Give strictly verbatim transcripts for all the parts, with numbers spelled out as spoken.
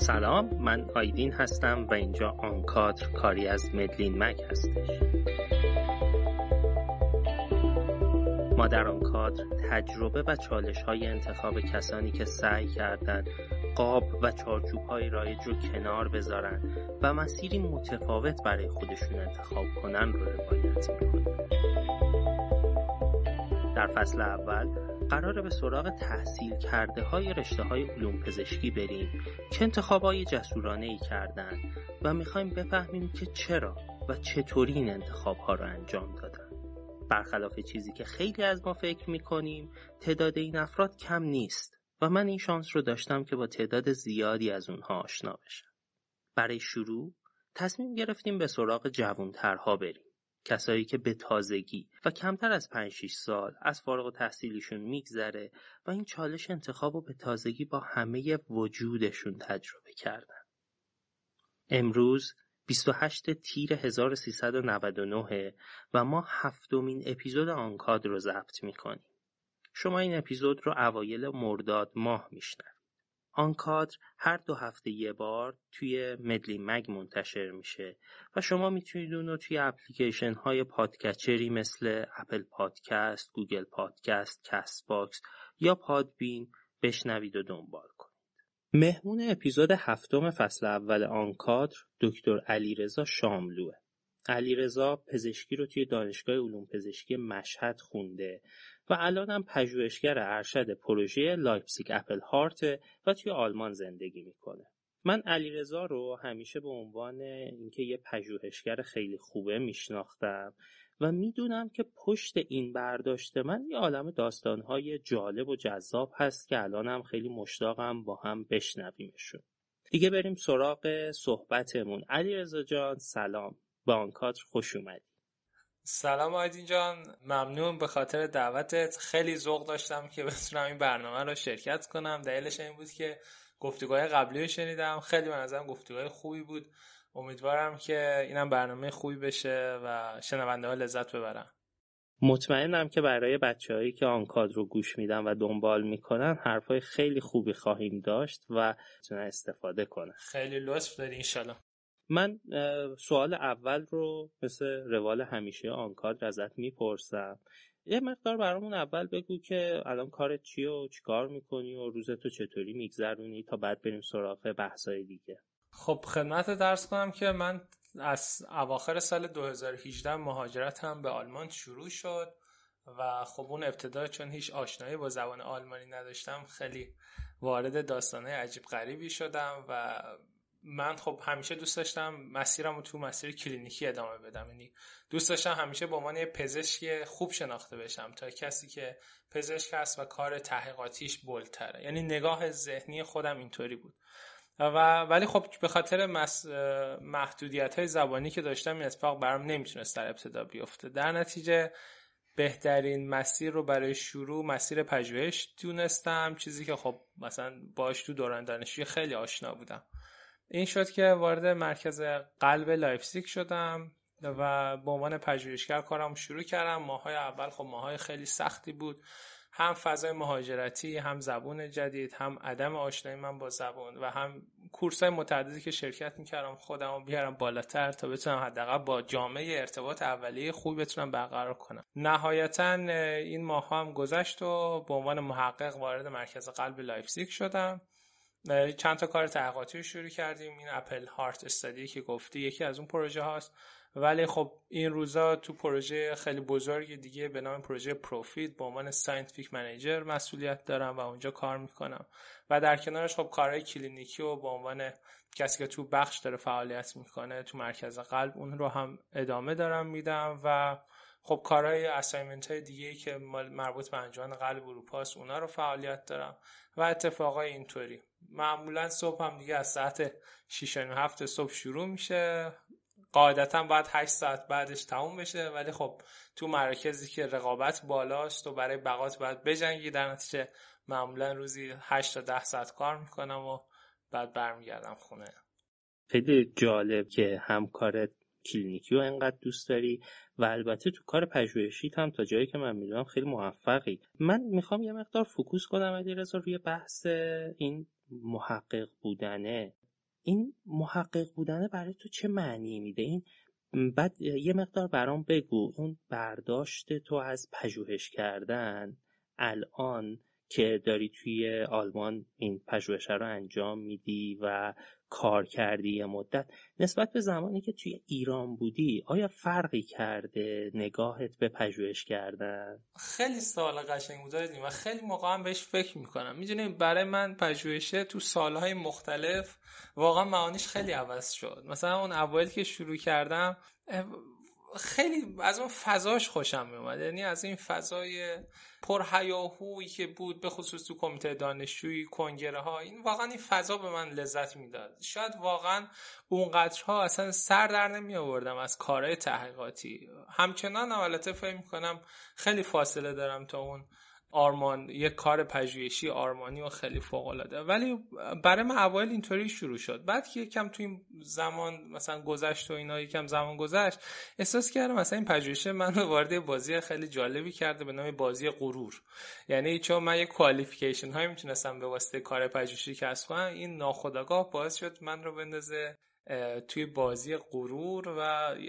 سلام، من آیدین هستم و اینجا آنکادر کاری از مدلین مک هستش. ما در آنکادر تجربه و چالش‌های انتخاب کسانی که سعی کردند قاب و چارچوب‌های رایج رو کنار بذارن و مسیری متفاوت برای خودشون انتخاب کنن رو روایت می‌کنیم. در فصل اول قراره به سراغ تحصیل کرده های رشته های علوم پزشکی بریم که انتخاب های جسورانه ای کردن و میخوایم بفهمیم که چرا و چطوری این انتخاب ها رو انجام دادن. برخلاف چیزی که خیلی از ما فکر میکنیم، تعداد این افراد کم نیست و من این شانس رو داشتم که با تعداد زیادی از اونها آشنا بشم. برای شروع تصمیم گرفتیم به سراغ جوانترها بریم. کسایی که به تازگی و کمتر از پنج شش سال از فارغ التحصیلیشون میگذره و این چالش انتخاب رو به تازگی با همه وجودشون تجربه کردن. امروز بیست و هشتم تیر هزار و سیصد و نود و نه و ما هفتمین اپیزود آنکادر رو ضبط میکنیم. شما این اپیزود رو اوایل مرداد ماه میشنوید. آنکادر هر دو هفته یه بار توی مدلین مک منتشر میشه و شما میتونید اون رو توی اپلیکیشن های پادکچری مثل اپل پادکست، گوگل پادکست، کاس باکس یا پادبین بشنوید و دنبال کنید. مهمون اپیزود هفتم فصل اول آنکادر دکتر علیرضا شاملوه. علیرضا پزشکی رو توی دانشگاه علوم پزشکی مشهد خونده و الان هم پژوهشگر ارشد پروژه لایپزیگ اپل هارت و توی آلمان زندگی میکنه. من علیرضا رو همیشه به عنوان اینکه یه پژوهشگر خیلی خوبه میشناختم و میدونم که پشت این برداشت من یه عالمه داستانهای جالب و جذاب هست که الان هم خیلی مشتاقم با هم بشنویمشون. دیگه بریم سراغ صحبتمون. علیرضا جان سلام، به آنکادر خوش اومدی. سلام آیدین جان، ممنون به خاطر دعوتت. خیلی ذوق داشتم که بتونم این برنامه رو شرکت کنم. دلیلش این بود که گفتگوهای قبلی رو شنیدم، خیلی به نظرم گفتگوهای خوبی بود. امیدوارم که اینم برنامه خوبی بشه و شنونده‌ها لذت ببرن. مطمئنم که برای بچه‌هایی که آنکادر رو گوش میدن و دنبال میکنن حرفای خیلی خوبی خواهیم داشت و بتونن استفاده کنن. خیلی لطف داری انشالله. من سوال اول رو مثل روال همیشه آنکادر ازت میپرسم. یه مقدار برامون اول بگو که الان کارت چیه و چیکار میکنی و روزتو چطوری میگذرونی تا بعد بریم سراغ بحثای دیگه. خب خدمت درس کنم که من از اواخر سال دو هزار و هجده مهاجرتم به آلمان شروع شد و خب اون ابتدا چون هیچ آشنایی با زبان آلمانی نداشتم خیلی وارد داستانه عجیب غریبی شدم و من خب همیشه دوست داشتم مسیرمو تو مسیر کلینیکی ادامه بدم. یعنی دوست داشتم همیشه به عنوان یه پزشک خوب شناخته بشم تا کسی که پزشک هست و کار تحقیقاتیش بولتره. یعنی نگاه ذهنی خودم اینطوری بود و ولی خب به خاطر مس... محدودیت‌های زبانی که داشتم این اتفاق برام نمیتونست در ابتدا بیفته. در نتیجه بهترین مسیر رو برای شروع مسیر پژوهش دونستم، چیزی که خب مثلا باهاش تو دوران دانشجویی خیلی آشنا بودم. این شد که وارد مرکز قلب لایپزیگ شدم و به عنوان پژوهشگر کارم شروع کردم. ماهای اول خب ماهای خیلی سختی بود، هم فضای مهاجرتی، هم زبان جدید، هم عدم آشنایی من با زبان و هم کورسای متعددی که شرکت میکردم خودم رو بیارم بالاتر تا بتونم حداقل با جامعه ارتباط اولیه خوب بتونم برقرار کنم. نهایتا این ماها هم گذشت و به عنوان محقق وارد مرکز قلب لایپزیگ شدم. چند تا کار تحقیقاتی رو شروع کردیم. این اپل هارت استادی که گفتی یکی از اون پروژه هاست، ولی خب این روزا تو پروژه خیلی بزرگی دیگه به نام پروژه پروفیت به عنوان ساینتیفیک منیجر مسئولیت دارم و اونجا کار میکنم و در کنارش خب کارهای کلینیکی و به عنوان کسی که تو بخش داره فعالیت میکنه تو مرکز قلب اون رو هم ادامه دارم میدم و خب کارهای اسایمنت های دیگه که مربوط به انجمن قلب اروپا است اونا رو فعالیت دارم و اتفاقای اینطوری. معمولا صبح هم دیگه از ساعت شش و نیم صبح شروع میشه، قاعدتا باید هشت ساعت بعدش تموم بشه، ولی خب تو مراکزی که رقابت بالاست و برای بقات باید بجنگی در نتیجه معمولا روزی هشت تا ده ساعت کار میکنم و بعد برمیگردم خونه. خیلی جالب که همکارت کلینیکی رو انقدر دوست داری و البته تو کار پژوهشیت هم تا جایی که من میدونم خیلی موفقی. من میخوام یه مقدار فوکوس کنم علیرضا روی بحث این محقق بودنه. این محقق بودن برای تو چه معنی میده؟ این بعد یه مقدار برام بگو اون برداشت تو از پژوهش کردن الان که داری توی آلمان این پژوهش رو انجام میدی و کار کردی یه مدت نسبت به زمانی که توی ایران بودی، آیا فرقی کرده نگاهت به پژوهش کردن؟ خیلی سوال قشنگ گذاشتیم و خیلی موقع هم بهش فکر میکنم. میدونیم برای من پژوهش تو سالهای مختلف واقعا معانیش خیلی عوض شد. مثلا اون اوایل که شروع کردم خیلی از اون فضاش خوشم میومد، یعنی از این فضای پرهیاهویی که بود، به خصوص تو کمیته دانشجویی، کنگره ها، این واقعا این فضا به من لذت میداد. شاید واقعا اونقدرها اصلا سر در نمی آوردم از کارهای تحقیقاتی. همچنان البته فکر میکنم خیلی فاصله دارم تا اون آرمان، یک کار پژوهشی آرمانی و خیلی فوق‌العاده، ولی برای من اول اینطوری شروع شد. بعد که یکم تو این زمان مثلا گذشت و اینا، یکم زمان گذشت، احساس کردم مثلا این پژوهش من رو وارد بازی خیلی جالبی کرده به نام بازی غرور. یعنی چون من یک کوالیفیکیشن هایی میتونستم به واسطه کار پژوهشی کسب کنم، این ناخودآگاه باعث شد من رو بندازه توی بازی غرور و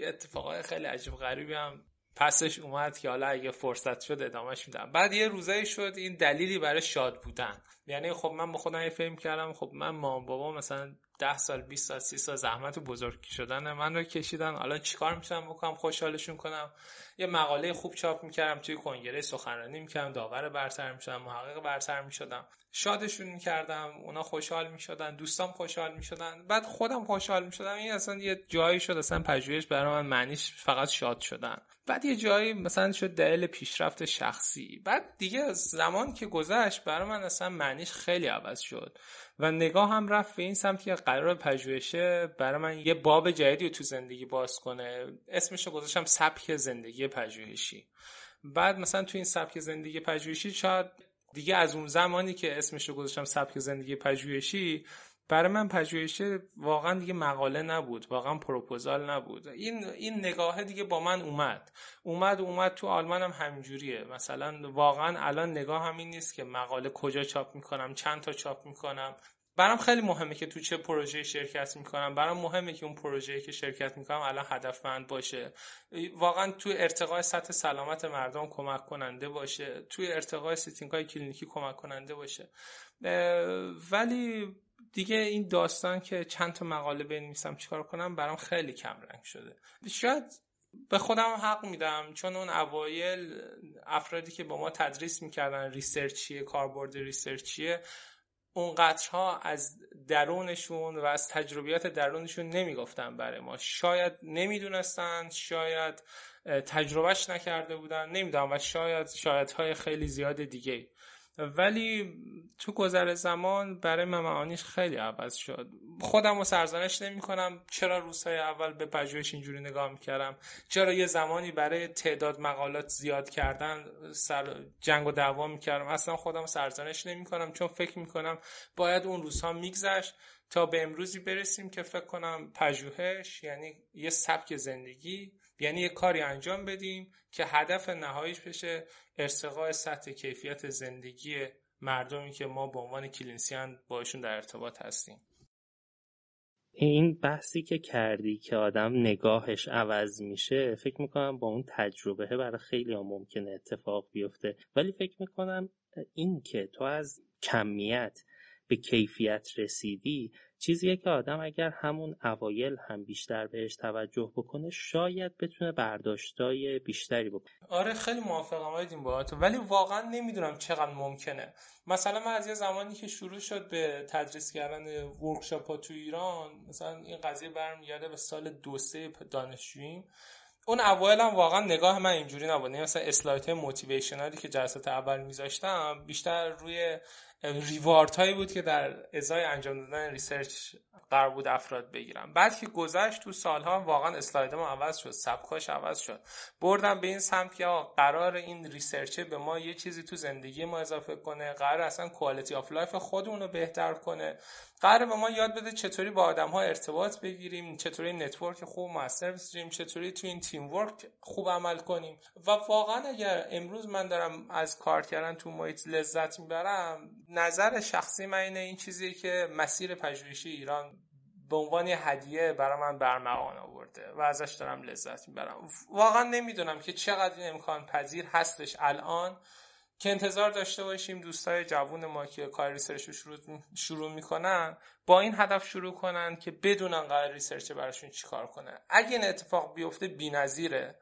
اتفاقای خیلی عجیب غریبی هم پسش اومد که حالا اگه فرصت شد ادامهش میدم. بعد یه روزایی شد این دلیلی برای شاد بودن، یعنی خب من به خودم فهم کردم خب من مام بابا مثلا ده سال بیست سال سی سال زحمت بزرگ شدن من رو کشیدن، حالا چیکار میتونم بکنم خوشحالشون کنم؟ یه مقاله خوب چاپ میکردم، توی کنگره سخنرانی میکردم، داور برتر میشدم، محقق برتر میشدم، شادشون میکردم، اونا خوشحال میشدن، دوستام خوشحال میشدن، بعد خودم خوشحال میشدم. این اصلا یه جایی شد اصلا پژوهش برای من معنیش فقط شاد شدن. بعد یه جایی مثلا شد دلیل پیشرفت شخصی. بعد دیگه زمان که گذشت برای من اصلا معنیش خیلی عوض شد و نگاه هم رفت به این سمت که قرار پژوهشه برای من یه باب جدیدی تو زندگی باز کنه. اسمش رو گذاشتم سبک زندگی پژوهشی. بعد مثلا تو این سبک زندگی پژوهشی شاید دیگه از اون زمانی که اسمش رو گذاشتم سبک زندگی پژوهشی، برای من پژوهش واقعا دیگه مقاله نبود، واقعا پروپوزال نبود. این این نگاه دیگه با من اومد اومد اومد تو آلمان هم همینجوریه. مثلا واقعا الان نگاه همین نیست که مقاله کجا چاپ میکنم، چند تا چاپ میکنم. برام خیلی مهمه که تو چه پروژه شرکت میکنم، برام مهمه که اون پروژه‌ای که شرکت میکنم الان هدفمند باشه، واقعا تو ارتقای سطح سلامت مردم کمک کننده باشه، تو ارتقای سیتینگ‌های کلینیکی کمک کننده باشه. ولی دیگه این داستان که چند تا مقاله بنویسم چیکار کنم برام خیلی کم رنگ شده. شاید به خودم حق میدم چون اون اوایل افرادی که با ما تدریس میکردن ریسرچیه، کاربرد ریسرچیه، اون قطرها از درونشون و از تجربیات درونشون نمیگفتن برای ما. شاید نمیدونستن، شاید تجربهش نکرده بودن، نمیدونم، و شاید شایدهای خیلی زیاد دیگه. ولی تو گذر زمان برای من معانیش خیلی عوض شد. خودم رو سرزنش نمی کنم چرا روزهای اول به پژوهش اینجوری نگاه میکردم، چرا یه زمانی برای تعداد مقالات زیاد کردن سر جنگ و دعوا میکردم. اصلا خودم رو سرزنش نمی کنم چون فکر میکنم باید اون روزها میگذشت تا به امروزی برسیم که فکر کنم پژوهش یعنی یه سبک زندگی، یعنی یه کاری انجام بدیم که هدف نهاییش بشه ارتقای سطح کیفیت زندگی مردمی که ما به عنوان کلینیسیان باشون در ارتباط هستیم. این بحثی که کردی که آدم نگاهش عوض میشه، فکر میکنم با اون تجربه برای خیلی ها ممکنه اتفاق بیفته، ولی فکر میکنم این که تو از کمیت به کیفیت رسیدی چیزیه که آدم اگر همون اوایل هم بیشتر بهش توجه بکنه شاید بتونه برداشتای بیشتری بکنه. آره خیلی موافقم آیدین باهات، ولی واقعا نمیدونم چقدر ممکنه. مثلا من از یه زمانی که شروع شد به تدریس کردن ورکشاپ ها تو ایران، مثلا این قضیه برمیگرده به سال دو سه دانشجوییم، اون اوایل هم واقعا نگاه من اینجوری نبود. مثلا اسلایدهای موتیویشنالی که جلسات اول میذاشتم بیشتر روی ریوارد هایی بود که در ازای انجام دادن ریسرچ قرار بود افراد بگیرم. بعد که گذشت تو سالها واقعا اسلایدم عوض شد، سبکاش عوض شد، بردم به این سمت که قرار این ریسرچه به ما یه چیزی تو زندگی ما اضافه کنه، قرار اصلا کوالیتی آف لایف خودمونو بهتر کنه، قرار به ما یاد بده چطوری با آدم‌ها ارتباط بگیریم، چطوری نتورک خوب موثر بسازیم، چطوری تو این تیم ورک خوب عمل کنیم. و واقعا اگر امروز من دارم از کار کردن تو محیط لذت میبرم، نظر شخصی من اینه این چیزی که مسیر پژوهشی ایران به عنوان یه هدیه برای من برمغان آورده و ازش دارم لذت میبرم. واقعا نمیدونم که چقدر این امکان پذیر هستش الان که انتظار داشته باشیم دوستای جوون ما که کار ریسرچ رو شروع, شروع میکنن با این هدف شروع کنن که بدونن قرار ریسرچ براشون چیکار کنه. اگه این اتفاق بیفته بی‌نظیره،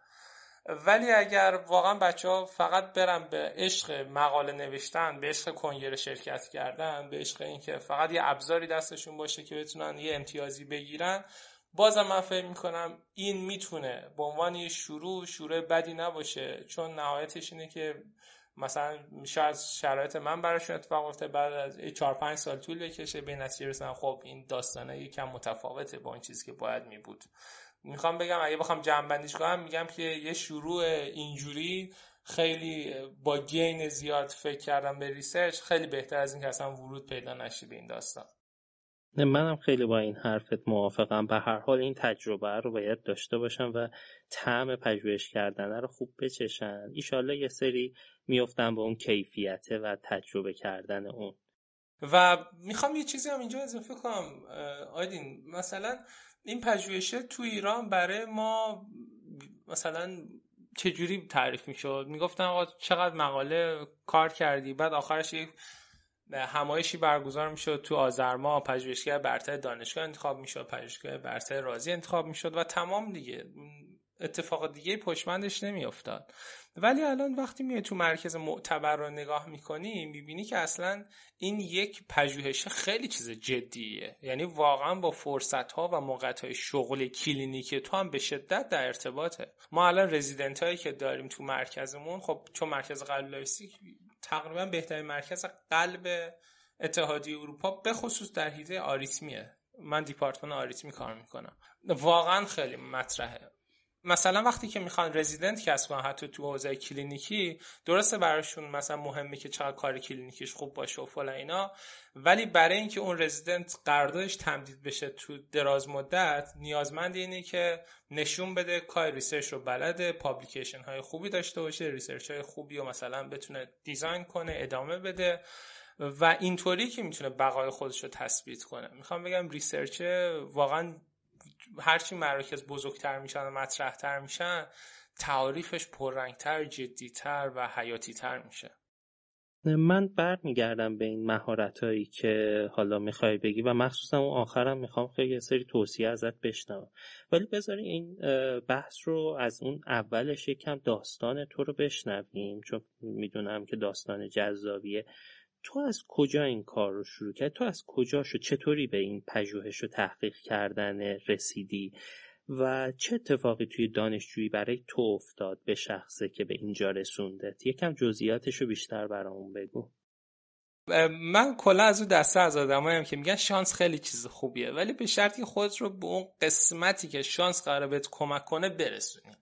ولی اگر واقعا بچه‌ها فقط برن به عشق مقاله نوشتن، به عشق کنگره شرکت کردن، به عشق اینکه فقط یه ابزاری دستشون باشه که بتونن یه امتیازی بگیرن، بازم من فکر می‌کنم این میتونه به عنوان یه شروع شروع بدی نباشه، چون نهایتش اینه که مثلا شاید شرایط من براشون اتفاق افتاد بعد از چهار پنج سال طول بکشه به نتیجه برسن خب این داستانه یکم متفاوته با این چیزی که باید می بود. میخوام بگم اگه بخوام جمع بندیش کنم میگم که یه شروع اینجوری خیلی با گین زیاد فکر کردم به ریسرچ خیلی بهتر از این که اصلا ورود پیدا نشه به این داستان. نه منم خیلی با این حرفت موافقم. به هر حال این تجربه رو باید داشته باشن و طعم پژوهش کردن رو خوب بچشن. ایشالله یه سری میافتن با اون کیفیته و تجربه کردن اون. و میخوام یه چیزی هم اینجا اضافه کنم آیدین، مثلا این پژوهشه تو ایران برای ما مثلا چجوری تعریف میشد؟ میگفتن آقا چقدر مقاله کار کردی، بعد آخرش یک همایشی برگزار میشد تو آذرما، پژوهشگر برتر دانشگاه انتخاب میشد، پژوهشگر برتر راضی انتخاب میشد و تمام دیگه، اتفاق دیگه پشمندش نمیافتاد. ولی الان وقتی میای تو مرکز معتبر رو نگاه میکنی میبینی که اصلا این یک پژوهش خیلی چیز جدیه، یعنی واقعا با فرصتها و موقعیت‌های شغل کلینیکی تو هم به شدت در ارتباطه. ما الان رزیدنت هایی که داریم تو مرکزمون، خب چون مرکز قلب لایپزیگ تقریبا بهترین مرکز قلب اتحادیه اروپا به خصوص در حیطه آریتمیه، من دیپارتمان آریتمی کار میکنم، واقعا خیلی مطرحه. مثلا وقتی که میخوان رزیدنت کسب کنن حتی تو حوزه کلینیکی، درسته براشون مثلا مهمه که چقدر کار کلینیکیش خوب باشه و فلان اینا، ولی برای اینکه اون رزیدنت قراردادش تمدید بشه تو دراز مدت، نیازمند اینه که نشون بده کار ریسرچ رو بلده، پابلیکیشن های خوبی داشته باشه، ریسرچ های خوبی رو مثلا بتونه دیزاین کنه، ادامه بده و اینطوری که میتونه بقای خودش رو تثبیت کنه. میخوام بگم ریسرچ واقعا هرچی مراکز بزرگتر میشن و مطرحتر میشن تعاریفش پررنگتر، جدیتر و حیاتیتر میشه. من برمیگردم به این مهارتایی که حالا میخوای بگی و مخصوصا اون آخرم میخوام خیلی سری توصیه ازت بشنوم، ولی بذاری این بحث رو از اون اولش یکم داستان تو رو بشنویم، چون میدونم که داستان جذابیه. تو از کجا این کار رو شروع کردی؟ تو از کجاشو چطوری به این پژوهش و تحقیق کردن رسیدی و چه اتفاقی توی دانشجویی برای تو افتاد به شخصه که به اینجا رسوندت؟ یکم جزئیاتشو بیشتر برامون بگو. من کلا از اون دسته از آدمایم که میگن شانس خیلی چیز خوبیه، ولی به شرطی خودت رو به اون قسمتی که شانس قراره بهت کمک کنه برسونی.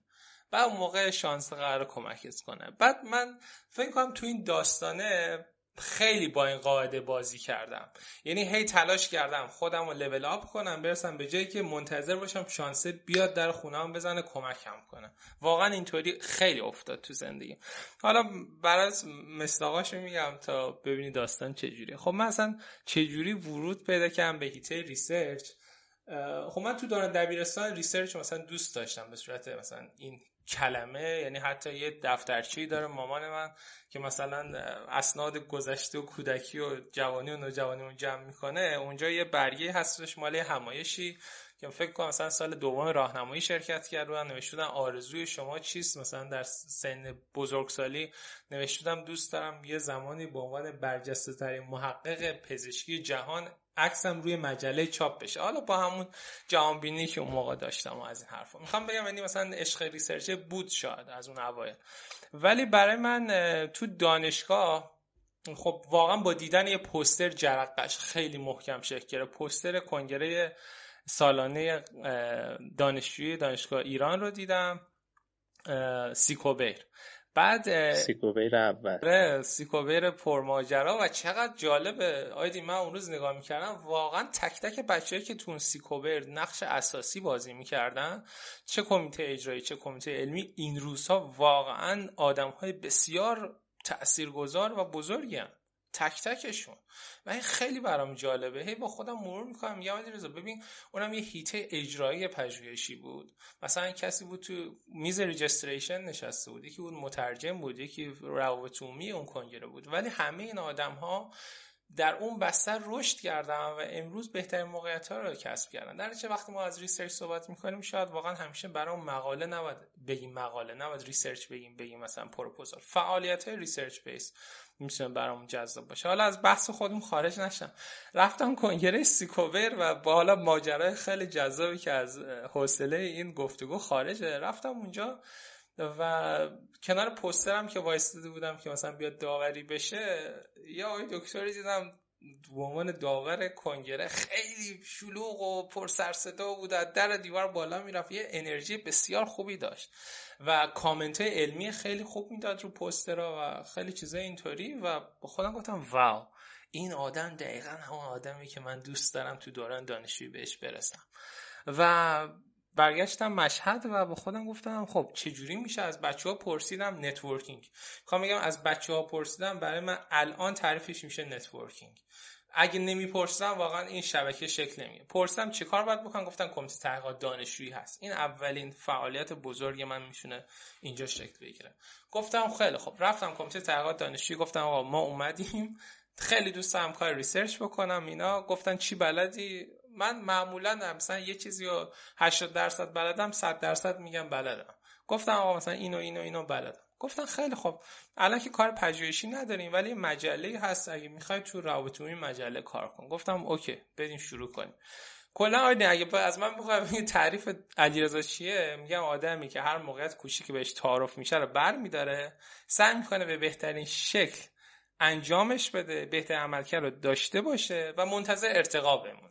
بعد اون موقع شانس قراره کمکت کنه. بعد من فکر کنم تو این داستانه خیلی با این قاعده بازی کردم، یعنی هی تلاش کردم خودم رو لول آپ کنم برسم به جایی که منتظر باشم شانس بیاد در خونم بزنه کمکم کنه. واقعا اینطوری خیلی افتاد تو زندگیم. حالا برای مصداقاشو میگم تا ببینی داستان چجوریه. خب من اصلا چجوری ورود پیدا کردم به حیطه ریسرچ؟ خب من تو دوران دبیرستان ریسرچ مثلا دوست داشتم به صورت مثلا این کلمه، یعنی حتی یه دفترچه‌ای داره مامان من که مثلا اسناد گذشته و کودکی و جوانی و نوجوانی اون جمع میکنه، اونجا یه برگه هستش مال همایشی که فکر کنم مثلا سال دوم راهنمایی شرکت کردن، نوشته بودن آرزوی شما چیست، مثلا در سن بزرگسالی نوشته بودم دوست دارم یه زمانی به عنوان برجسته‌ترین محقق پزشکی جهان عکسم روی مجله چاپ بشه. حالا با همون جهانبینی که اون موقع داشتم و از این حرفا، میخوام بگم یعنی مثلا عشق ریسرچ بود شاید از اون اوایل. ولی برای من تو دانشگاه خب واقعا با دیدن یه پوستر جرقش خیلی محکم شکل گرفت، پوستر کنگره سالانه دانشجوی دانشگاه ایران رو دیدم، سیکو بیر. بعد سیکو بیر اول، سیکو بیر پرماجرا، و چقدر جالبه آیدین، من اون روز نگاه میکردم واقعا تک تک بچه‌ای که تو سیکو بیر نقش اساسی بازی میکردن، چه کمیته اجرایی چه کمیته علمی، این روزها واقعا آدم‌های بسیار تأثیرگذار و بزرگی هم. تک تکشون. و این خیلی برام جالبه، هی با خودم مرور میکنم میگم علیرضا ببین اونم یه هیته اجرایی پژوهشی بود، مثلا کسی بود تو میز ریجستریشن نشسته بود، یکی بود مترجم بود، یکی روابط عمومی اون کنگره بود، ولی همه این آدم‌ها در اون بستر رشد کردن و امروز بهترین موقعیت‌ها رو کسب کردن. در چه وقتی ما از ریسرچ صحبت می‌کنیم شاید واقعا همیشه برای اون مقاله نباید بگیم مقاله، نباید ریسرچ بگیم، بگیم مثلا پروپوزال. فعالیت‌های ریسرچ بیس می‌تونه برامون جذاب باشه. حالا از بحث خودم خارج نشم. رفتم کنگره سیکو بیر و با حالا ماجرای خیلی جذابی که از حوصله این گفتگو خارجه. رفتم اونجا و کنار پوسترم که وایستاده بودم که مثلا بیاد داوری بشه یه آقای دکتری دیدم به عنوان داور کنگره، خیلی شلوغ و پر سر صدا بود، از در دیوار بالا میرفت، یه انرژی بسیار خوبی داشت و کامنت علمی خیلی خوب میداد رو پوسترها و خیلی چیزای اینطوری و با خودم گفتم واو این آدم دقیقاً همون آدمی که من دوست دارم تو دوران دانشجویی بهش برسم. و برگشتم مشهد و با خودم گفتم خب چجوری میشه از بچه‌ها پرسیدم نتورکینگ. میخوام بگم از بچه‌ها پرسیدم برای من الان تعریفش میشه نتورکینگ. اگه نمیپرسیدم واقعا این شبکه شکل نمیگیره. پرسیدم چه کار باید بکنم، گفتن کمیته تحقیقات دانشجویی هست. این اولین فعالیت بزرگ من میشونه اینجا شکل بگیره. گفتم خیلی خب، رفتم کمیته تحقیقات دانشجویی، گفتم آقا ما اومدیم، خیلی دوست دارم کار ریسرچ بکنم اینا. گفتن چی بلدی؟ من معمولا مثلا یه چیزی رو هشتاد درصد بلدم، صد درصد میگم بلدم. گفتم آقا مثلا اینو اینو اینو بلدم. گفتن خیلی خب الان که کار پژوهشی نداریم ولی مجله هست، اگه میخوای تو روابط عمومی مجله کار کن. گفتم اوکی بریم شروع کنیم. کلا آیدین اگه از من بخوای تعریف علیرضا چیه، میگم آدمی که هر موقعیت کوچیکی که بهش تعارف میشه رو برمی‌داره، سعی میکنه به بهترین شکل انجامش بده، بهترین عملکرد رو داشته باشه و منتظر ارتقا بمونه.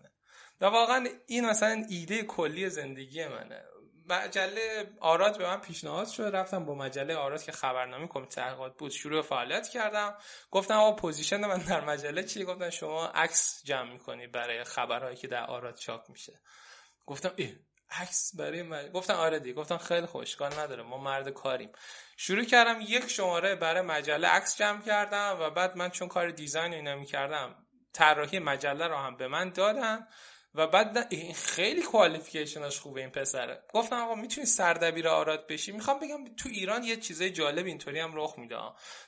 و واقعا این مثلا ایده کلی زندگی منه. مجله آراد به من پیشنهاد شد، رفتم با مجله آراد که خبرنامه کمیته تحقیقات بود شروع فعالیت کردم. گفتم آقا پوزیشن من در مجله چیه؟ گفتن شما عکس جمع می‌کنی برای خبرهایی که در آراد چاپ میشه. گفتم ای عکس برای مجله؟ گفتن آره دیگه. گفتن خیلی خوش، کار نداره، ما مرد کاریم. شروع کردم یک شماره برای مجله عکس جمع کردم و بعد من چون کار دیزاین اینا می‌کردم طراحی مجله رو هم به من دادن و بعد این خیلی کوالیفیکیشنش خوبه این پسره. گفتم آقا میتونی سردبیر آراد بشی. میخوام بگم تو ایران یه چیزای جالب اینطوری هم رخ میده،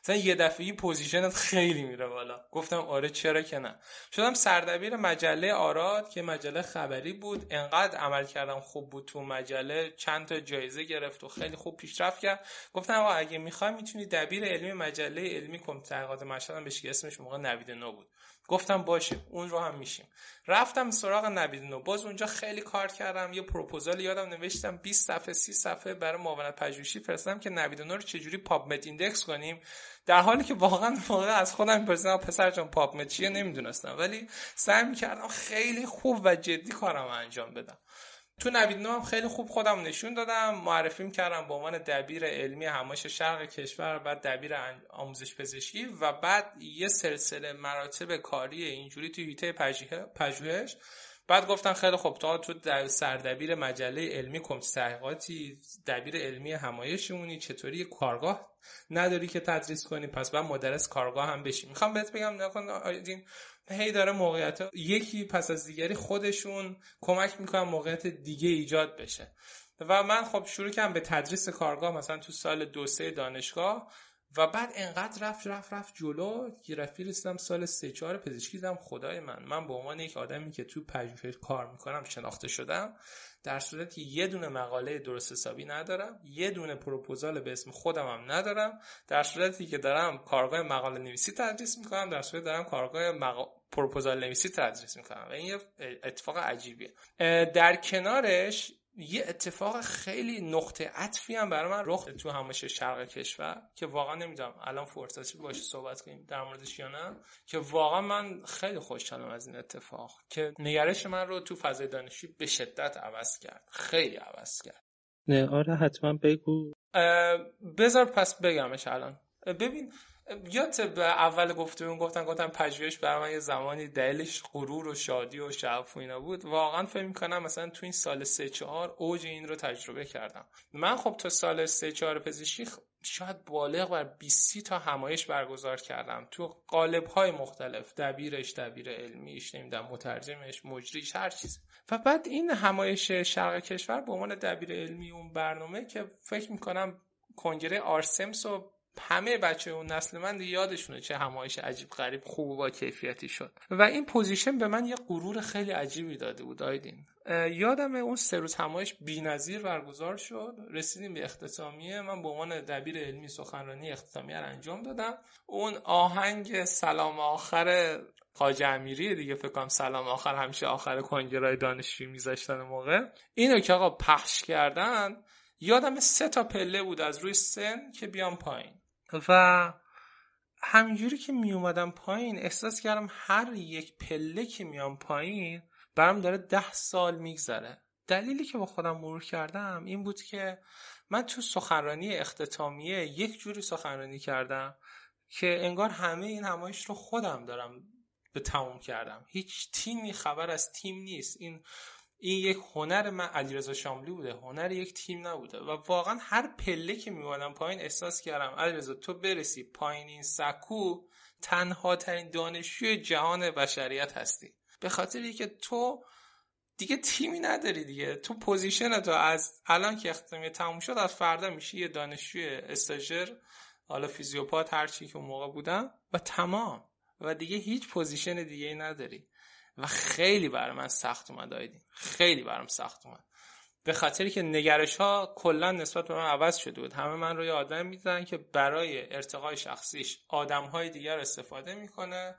مثلا یه دفعه‌ای پوزیشنت خیلی میره بالا. گفتم آره چرا که نه. شدم سردبیر مجله آراد که مجله خبری بود. انقدر عمل کردم خوب بود تو مجله، چند تا جایزه گرفت و خیلی خوب پیشرفت کرد. گفتم آقا اگه میخوای میتونی دبیر علمی مجله علمی کمیته تحقیقات مشهد بشی که اسمش موقع نویدنو بود. گفتم باشه اون رو هم میشیم. رفتم سراغ نویدنو، باز اونجا خیلی کار کردم. یه پروپوزال یادم نوشتم بیست صفحه سی صفحه برای معاونت پژوهشی فرستادم که نویدنو رو چجوری پاب مد ایندکس کنیم، در حالی که واقعا واقعا از خودم میپرسیدم پسر جان پاب مد چیه نمیدونستم، ولی سعی میکردم خیلی خوب و جدی کارم انجام بدم. تو نویدنو هم خیلی خوب خودم نشون دادم، معرفیم کردم به عنوان دبیر علمی همایش شرق کشور، بعد دبیر آموزش پزشکی و بعد یه سلسله مراتب کاری اینجوری تو هیته پژوهش. بعد گفتن خیلی خب تا تو سردبیر مجله علمی کمیته تحقیقاتی، دبیر علمی همایشمونی، چطوری یه کارگاه نداری که تدریس کنی، پس بعد مدرس کارگاه هم بشی. میخوام بهت بگم نکن آیدین هی داره موقعیت یکی پس از دیگری خودشون کمک میکنن موقعیت دیگه ایجاد بشه. و من خب شروع کردم به تدریس کارگاه مثلا تو سال دو سه دانشگاه و بعد انقدر رفت رفت رفت جلو که رسیدم سال سه چهار پزشکی دیدم خدای من من به عنوان یک آدمی که تو پژوهش کار میکنم شناخته شدم، در صورتی که یه دونه مقاله درست حسابی ندارم، یه دونه پروپوزال به اسم خودم هم ندارم، در صورتی که دارم کارگاه مقاله نویسی تدریس میکنم، در صورتی دارم کارگاه مقاله پروپوزال نویسی تدریس میکنم. و این یه اتفاق عجیبیه. در کنارش یه اتفاق خیلی نقطه عطفی هم برای من رخ تو همایش شرق کشور که واقعا نمیدونم الان فرصتی باشه صحبت کنیم در موردش یا نه، که واقعا من خیلی خوشحالم از این اتفاق که نگرش من رو تو فضای دانشجویی به شدت عوض کرد، خیلی عوض کرد. نه آره حتما بگو. بذار پس بگمش الان. ببین یا طب اول گفتمون گفتن گفتن پژوهش برای من یه زمانی دلیلش غرور و شادی و شعف و اینا بود. واقعا فکر می‌کنم مثلا تو این سال سه چهار اوج این رو تجربه کردم. من خب تو سال سه چهار پزشکی شاید بالغ بر بیست تا همایش برگزار کردم تو قالب‌های مختلف، دبیرش، دبیر علمیش، نمیدونم مترجمش، مجریش، هر چیز. و بعد این همایش شرق کشور به عنوان دبیر علمی اون برنامه که فکر می‌کنم کنگره آرسمس و همه بچه اون نسل من دیگه یادشونه چه همایش عجیب غریب خوب و با کیفیتی شد و این پوزیشن به من یه غرور خیلی عجیبی داده بود. آیدین یادم اون سه روز همایش بی‌نظیر برگزار شد، رسیدیم به اختتامیه، من به عنوان دبیر علمی سخنرانی اختتامیه رو انجام دادم. اون آهنگ سلام آخر خواجه امیری دیگه، فکر کنم سلام آخر همیشه آخر کنگره‌های دانشجویی می‌ذاشتن موقع اینو که آقا پخش کردن، یادم سه تا پله بود از روی سن که بیام پایین و همینجوری که می اومدم پایین احساس کردم هر یک پله که میام پایین برام داره ده سال میگذره. دلیلی که با خودم مرور کردم این بود که من تو سخنرانی اختتامیه یک جوری سخنرانی کردم که انگار همه این همایش رو خودم دارم به تموم کردم، هیچ تیمی خبر از تیم نیست. این این یک هنر من علیرضا شاملو بوده، هنر یک تیم نبوده و واقعا هر پله که میومدم پایین احساس کردم علیرضا تو برسی پایین این سکو تنها ترین دانشجوی جهان بشریت هستی، به خاطر اینکه تو دیگه تیمی نداری، دیگه تو پوزیشنت رو از الان که اختتامیه تموم شد از فردا میشی یه دانشجوی استاژر، حالا فیزیوپات هر چی که اون موقع بودم و تمام و دیگه هیچ پوزیشن دیگه‌ای نداری و خیلی برای من سخت اومد. آیدین خیلی برام سخت اومد به خاطری که نگرش ها کلا نسبت به من عوض شده بود. همه من رو یه آدم می‌دیدن که برای ارتقای شخصیش آدم‌های دیگر استفاده می‌کنه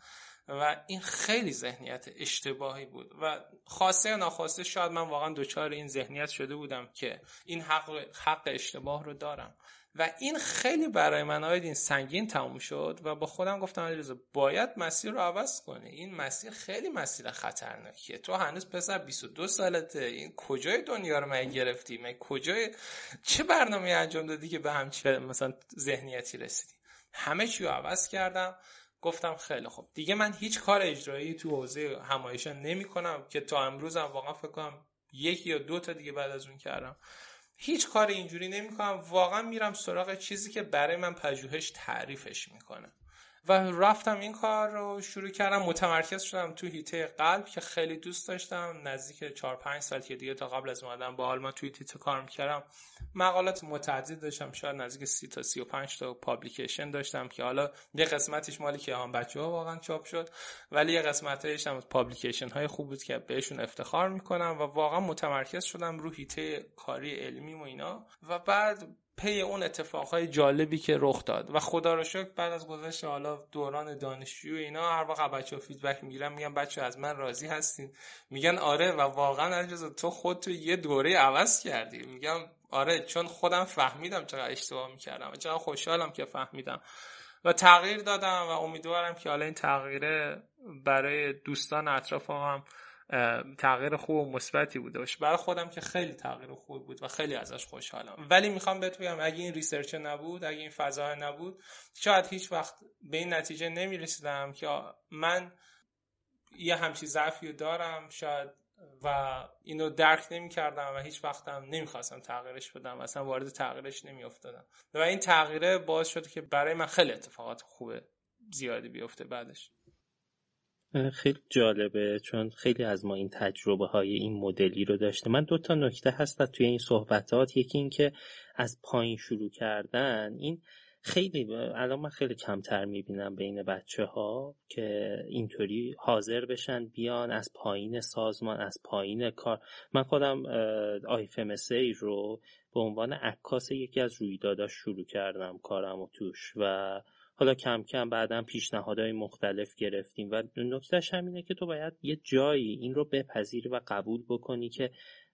و این خیلی ذهنیت اشتباهی بود و خواسته یا ناخواسته شاید من واقعا دوچار این ذهنیت شده بودم که این حق حق اشتباه رو دارم و این خیلی برای من آیدین سنگین تموم شد و با خودم گفتم علیرضا باید مسیر رو عوض کنی، این مسیر خیلی مسیر خطرناکیه، تو هنوز پسر بیست و دو سالته، این کجای دنیا رو من گرفتی، من کجای چه برنامه انجام دادی که به همچین مثلا ذهنیتی رسیدی؟ همه چی رو عوض کردم، گفتم خیلی خوب دیگه من هیچ کار اجرایی تو حوزه همایشا نمی‌کنم که تا امروزم واقعا فکر کنم یک یا دو تا دیگه بعد از اون کردم. هیچ کار اینجوری نمی‌کنم، واقعا میرم سراغ چیزی که برای من پژوهش تعریفش میکنه و رفتم این کار رو شروع کردم. متمرکز شدم تو هیته قلب که خیلی دوست داشتم، نزدیک چهار پنج سال که دیگه تا قبل از اومدن با آلمان توی هیته کار میکردم، مقالات متعدد داشتم، شاید نزدیک سی تا سی و پنج تا پابلیکیشن داشتم که حالا یه قسمتش مالی که هم بچه‌ها واقعا چاپ شد ولی یه قسمتش هم پابلیکیشن های خوب بود که بهشون افتخار میکنم و واقعا متمرکز شدم رو هیته کاری علمی و اینا و بعد پی اون اتفاقهای جالبی که رخ داد و خدا رو شکر بعد از گذشت حالا دوران دانشجو اینا هر وقت بچه‌ها فیدبک میگیرن میگن بچه‌ها از من راضی هستین؟ میگن آره. و واقعا علیرضا تو خودت یه دوره عوض کردی. میگم آره چون خودم فهمیدم چقدر اشتباه میکردم و چقدر خوشحالم که فهمیدم و تغییر دادم و امیدوارم که حالا این تغییره برای دوستان اطرافم هم تغییر خوب و مثبتی بوده باشه. برای خودم که خیلی تغییر خوب بود و خیلی ازش خوشحالم. ولی میخوام بهت بگم اگه این ریسرچ نبود، اگه این فضا نبود، شاید هیچ وقت به این نتیجه نمیرسیدم که من یه همچین ضعفی دارم شاید و اینو درک نمیکردم و هیچ وقتم نمیخواستم تغییرش بدم و اصلا وارد تغییرش نمیافتادم و این تغییره باعث شد که برای من خیلی اتفاقات خوبه زیادی بیفته بعدش. خیلی جالبه چون خیلی از ما این تجربه های این مدلی رو داشته. من دو تا نکته هست توی این صحبتات، یکی این که از پایین شروع کردن، این خیلی الان من خیلی کمتر میبینم بین بچه ها که اینطوری حاضر بشن بیان از پایین سازمان، از پایین کار. من خودم آی اف ام اس ای رو به عنوان عکاس یکی از رویداداش شروع کردم کارم و توش و حالا کم کم بعدم پیشنهادهای مختلف گرفتیم و نکتهش همینه که تو باید یه جایی این رو بپذیری و قبول بکنی که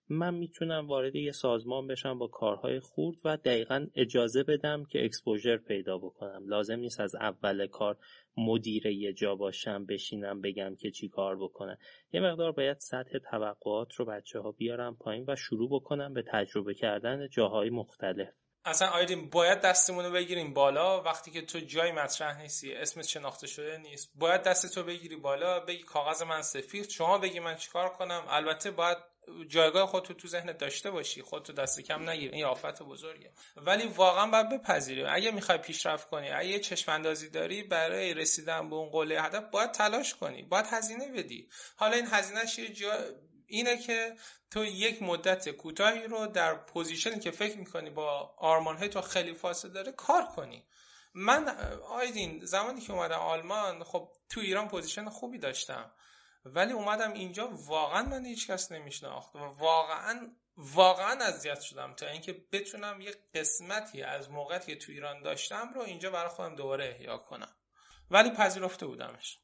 من میتونم وارد یه سازمان بشم با کارهای خرد و دقیقاً اجازه بدم که اکسپوژر پیدا بکنم. لازم نیست از اول کار مدیر یه جا باشم، بشینم بگم که چی کار بکنم. یه مقدار باید سطح توقعات رو بچه‌ها بیارم پایین و شروع بکنم به تجربه کردن جاهای مختلف. اصلا آیدین باید دستمونو بگیریم بالا وقتی که تو جای مطرح نیستی، اسمت شناخته شده نیست. باید دستتو بگیری بالا، بگی کاغذ من سفید، شما بگی من چیکار کنم. البته باید جایگاه خودتو تو ذهنت داشته باشی، خودتو دست کم نگیر، این آفت بزرگه. ولی واقعا باید بپذیری اگه میخوای پیشرفت کنی، اگه چشم اندازی داری برای رسیدن به اون قله هدف، باید تلاش کنی، باید هزینه بدی. حالا این هزینه‌اش یه جا اینه که تو یک مدت کوتاهی رو در پوزیشنی که فکر میکنی با آرمانهای تو خیلی فاصله داره کار کنی. من آیدین زمانی که اومدم آلمان، خب تو ایران پوزیشن خوبی داشتم، ولی اومدم اینجا واقعا من هیچ کس نمیشناخت و واقعا واقعا اذیت شدم تا اینکه بتونم یک قسمتی از موقعیتی که تو ایران داشتم رو اینجا برای خودم دوباره احیا کنم، ولی پذیرفته بودمش.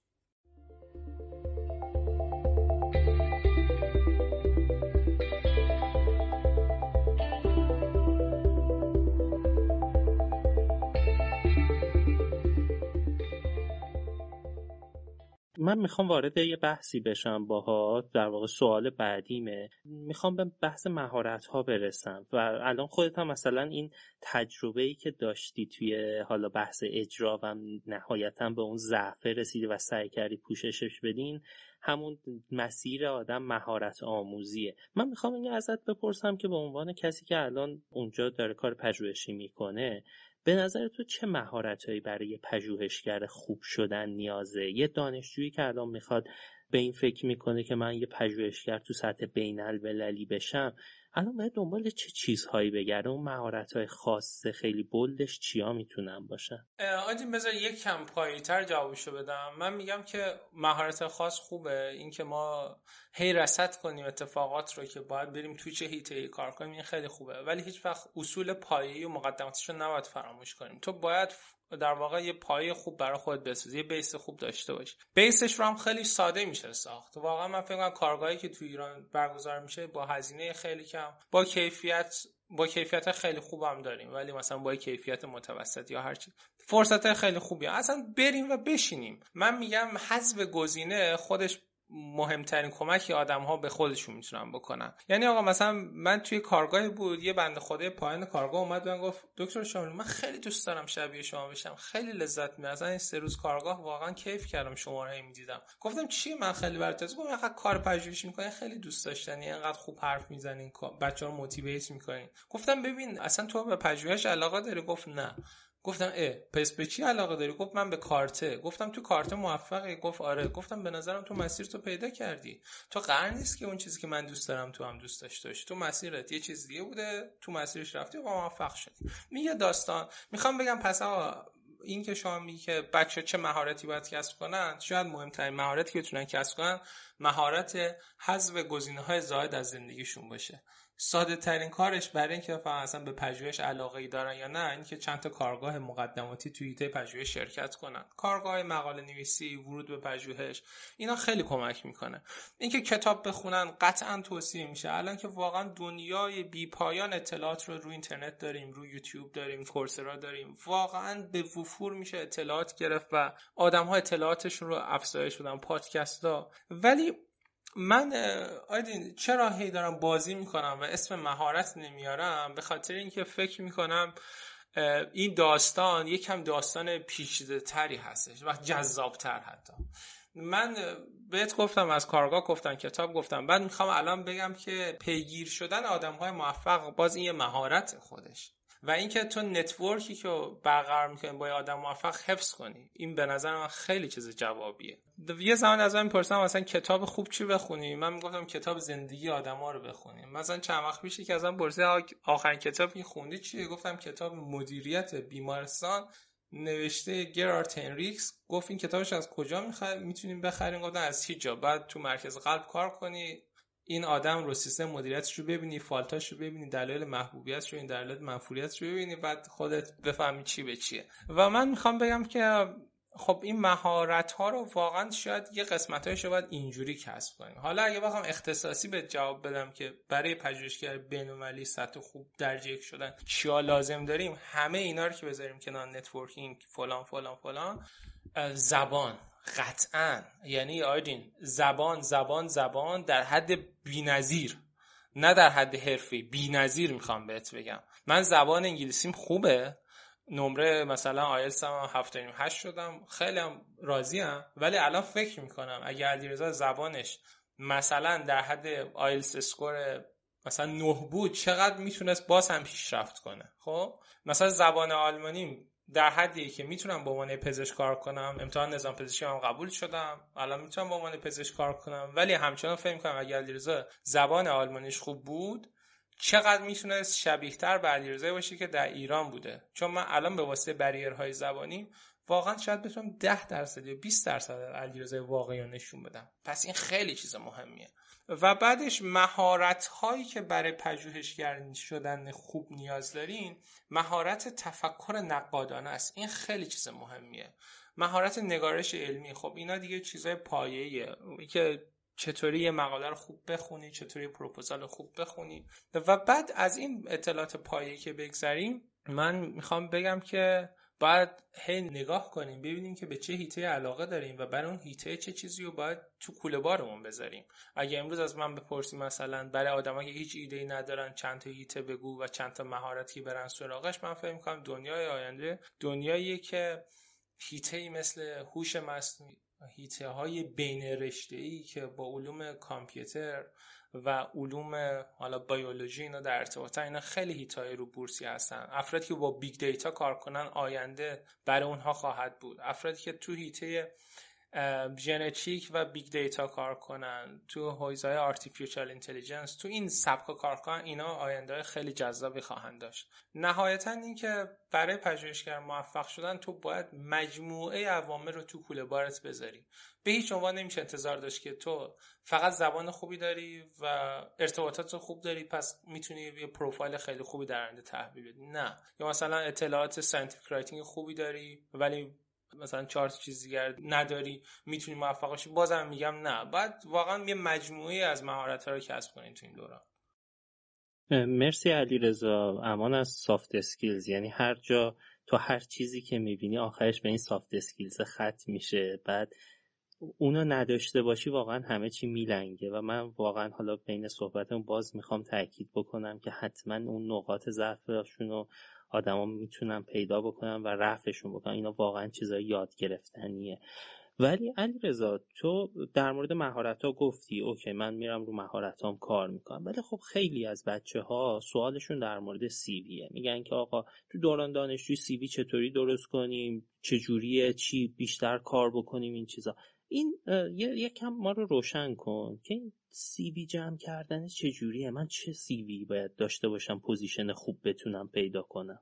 من میخوام وارد یه بحثی بشم باهات، در واقع سوال بعدیمه. میخوام به بحث مهارت‌ها برسم و الان خودت هم مثلا این تجربه‌ای که داشتی توی حالا بحث اجرا و نهایتاً به اون ضعف رسیدی و سعی کردی پوششش بدین، همون مسیر آدم مهارت آموزیه. من میخوام این ازت بپرسم که به عنوان کسی که الان اونجا داره کار پژوهشی میکنه، به نظر تو چه مهارت‌هایی برای پژوهشگر خوب شدن نیازه؟ یه دانشجویی که الان میخواد به این فکر میکنه که من یه پژوهشگر تو سطح بین‌المللی بشم، الان باید دنبال چه چیزهایی بگرده؟ اون مهارت‌های خاصه خیلی بولدش چیا میتونن باشه؟ آدین بذار یک کم پایین‌تر جوابشو بدم. من میگم که مهارت خاص خوبه، این که ما هی رصد کنیم اتفاقات رو که باید بریم توی چه هیته‌ای کار کنیم، این خیلی خوبه، ولی هیچ وقت اصول پایه‌ای و مقدماتش رو نباید فراموش کنیم. تو باید در واقع یه پایه خوب برای خودت بسازی، یه بیس خوب داشته باشی. بیسش رو هم خیلی ساده میشه ساخت. واقعا من فکر می‌کنم کارگاهی که تو ایران برگزار میشه با هزینه خیلی کم، با کیفیت با کیفیت خیلی خوب هم داریم، ولی مثلا با کیفیت متوسط یا هر چی فرصت خیلی خوبی هم. اصلا بریم و بشینیم. من میگم حذف گزینه خودش مهمترین کمکی آدم‌ها به خودشون میتونن بکنن. یعنی آقا مثلا من توی کارگاهی بود، یه بنده خدای پایان کارگاه اومد و گفت دکتر شاملو من خیلی دوست دارم شبیه شما بشم، خیلی لذت می‌برم از این سه روز کارگاه، واقعا کیف کردم شما رو می‌دیدم. گفتم چی؟ من خیلی براتون گفتم انقدر کار پژوهشی می‌کنین خیلی دوست داشتنی، انقدر خوب حرف می‌زنین، بچه‌ها رو موتیویت می‌کنین. گفتم ببین اصلا تو به پژوهش علاقه داری؟ گفت نه. گفتم اه پس به چی علاقه داری؟ گفت من به کارته. گفتم تو کارته موفقی؟ گفت آره. گفتم به نظرم تو مسیر تو پیدا کردی، تو قرار نیست که اون چیزی که من دوست دارم تو هم دوست داشته باشی، تو مسیرت یه چیز دیگه بوده، تو مسیرش رفتی و موفق شدی. میگه داستان میخوام بگم پس آقا این که شما میگی که بچه چه مهارتی باید کسب کنن، شاید مهمترین مهارتی که بتونن کسب کنن مهارت حذف گزینه‌های زائد از زندگیشون باشه. ساده ترین کارش برای اینکه فهم اصلا به پژوهش علاقه‌ای دارن یا نه، اینکه چند تا کارگاه مقدماتی توی ایده پژوهش شرکت کنن، کارگاه مقاله نویسی، ورود به پژوهش، اینا خیلی کمک میکنه. اینکه کتاب بخونن قطعا توصیه میشه. الان که واقعا دنیای بی‌پایان اطلاعات رو روی اینترنت داریم، روی یوتیوب داریم، کورسرا داریم، واقعا به وفور میشه اطلاعات گرفت و آدم‌ها اطلاعاتشون رو افزایش بدن، پادکست‌ها. ولی من آیدین چرا هی دارم بازی میکنم و اسم مهارت نمیارم؟ به خاطر اینکه فکر میکنم این داستان یکم داستان پیچیده تری هستش و جذاب تر. حتی من بهت گفتم از کارگاه گفتم، کتاب گفتم، بعد میخوام الان بگم که پیگیر شدن آدمهای موفق باز این یه مهارت خودش و اینکه تو نتورکی که برقرار می‌کنی با آدم موفق حفظ کنی، این به نظر من خیلی چیز جوابیه. یه زمان از من می‌پرسن مثلا کتاب خوب چی بخونی، من میگفتم کتاب زندگی آدم‌ها رو بخونی. مثلا چند وقت پیش که ازم پرسید آخرین کتابی که خوندی چیه، گفتم کتاب مدیریت بیمارستان نوشته گرارت هنریکس. گفت این کتابش از کجا می‌خریم می‌تونیم بخریم؟ گفتم از هیچ جا، بعد تو مرکز قلب کار کنی، این آدم رو سیستم مدیریتش رو ببینی، فالتاش رو ببینی، دلایل محبوبیتش رو، این دلایل منفوریتش رو ببینی، بعد خودت بفهمی چی به چیه. و من میخوام بگم که خب این مهارت ها رو واقعا شاید یه قسمتایش رو باید اینجوری کسب کنیم. حالا اگه بخوام اختصاصی به جواب بدم که برای پژوهشگر بین‌المللی سطح خوب درجه یک شدن چیا لازم داریم، همه اینا رو که بذاریم کنار، نتورکینگ، فلان فلان فلان، زبان قطعاً، یعنی آیدین زبان زبان زبان در حد بی‌نظیر. نه در حد حرفی، بی‌نظیر میخوام بهت بگم. من زبان انگلیسیم خوبه، نمره مثلا آیلتس هم هفت و هشت شدم، خیلی هم راضیم، ولی الان فکر میکنم اگه علیرضا زبانش مثلا در حد آیلتس اسکور مثلا نه بود چقدر میتونست باز هم پیشرفت کنه. خب مثلا زبان آلمانیم در حدیه که میتونم به عنوان پزشک کار کنم، امتحان نظام پزشکی هم قبول شدم، الان میتونم به عنوان پزشک کار کنم، ولی همچنان فکر میکنم اگه علیرضا زبان آلمانیش خوب بود چقدر میتونه شبیه‌تر به علیرضا باشه که در ایران بوده. چون من الان به واسطه بریرهای زبانی واقعا شاید بتونم ده درصد یا بیست درصد علیرضا واقعی رو نشون بدم. پس این خیلی چیز مهمیه. و بعدش مهارت هایی که برای پژوهشگر شدن خوب نیاز دارین، مهارت تفکر نقادانه است. این خیلی چیز مهمیه. مهارت نگارش علمی، خب اینا دیگه چیزای پایه‌ایه که چطوری یه مقاله رو خوب بخونی، چطوری پروپوزال رو خوب بخونی. و بعد از این اطلاعات پایه‌ای که بگذاریم، من میخوام بگم که باید هی نگاه کنیم ببینیم که به چه هیته علاقه داریم و برای اون هیته چه چیزی رو باید تو کوله بارمون بذاریم. اگه امروز از من بپرسی مثلا برای آدمایی که هیچ ایده‌ای ندارن چند تا هیته بگو و چند تا مهارتی برن سراغش، من فکر می‌کنم دنیای آینده دنیاییه که هیته‌ای مثل هوش مصنوعی، هیته های بین رشته‌ای که با علوم کامپیوتر و علوم حالا بیولوژی اینا در ارتباطن، اینا خیلی هیتای رو بورسی هستن. افرادی که با بیگ دیتا کار کنن آینده برای اونها خواهد بود. افرادی که تو هیته ژنتیک و بیگ دیتا کار کنن، تو حوزه‌های آرتیفیشال اینتلیجنس، تو این سبک کار کنن، اینا آینده‌های خیلی جذابی خواهند داشت. نهایتاً این که برای پژوهشگر موفق شدن تو باید مجموعه عوامل رو تو کوله بارت بذاری. به هیچ عنوان نمیشه انتظار داشت که تو فقط زبان خوبی داری و ارتباطات خوب داری پس میتونی یه پروفایل خیلی خوبی در آینده تحویل بدی. نه، یا مثلا اطلاعات ساینتیفیک رایتینگ خوبی داری ولی مثلا چهار چیز دیگر نداری میتونی موفق باشی. بازم میگم نه، باید واقعا یه مجموعه از مهارت‌ها رو کسب کنیم تو این دوران. مرسی علیرضا. امان از سافت اسکیلز، یعنی هر جا تو هر چیزی که میبینی آخرش به این سافت اسکیلز ختم میشه. بعد اونو نداشته باشی واقعا همه چی میلنگه. و من واقعا حالا بین صحبتمون باز میخوام تاکید بکنم که حتما اون نقاط ضعفشون رو آدم ها میتونن پیدا بکنن و رفعشون بکنن. اینا واقعا چیزای یاد گرفتنیه. ولی علیرضا تو در مورد مهارت ها گفتی، اوکی من میرم رو مهارت هام کار میکنم، ولی خب خیلی از بچه ها سوالشون در مورد سی ویه. میگن که آقا تو دوران دانشجویی سی وی چطوری درست کنیم، چجوریه، چی بیشتر کار بکنیم، این چیزا. این یکم ما رو روشن کن که این سی وی جمع کردن چجوریه، من چه سی وی باید داشته باشم پوزیشن خوب بتونم پیدا کنم.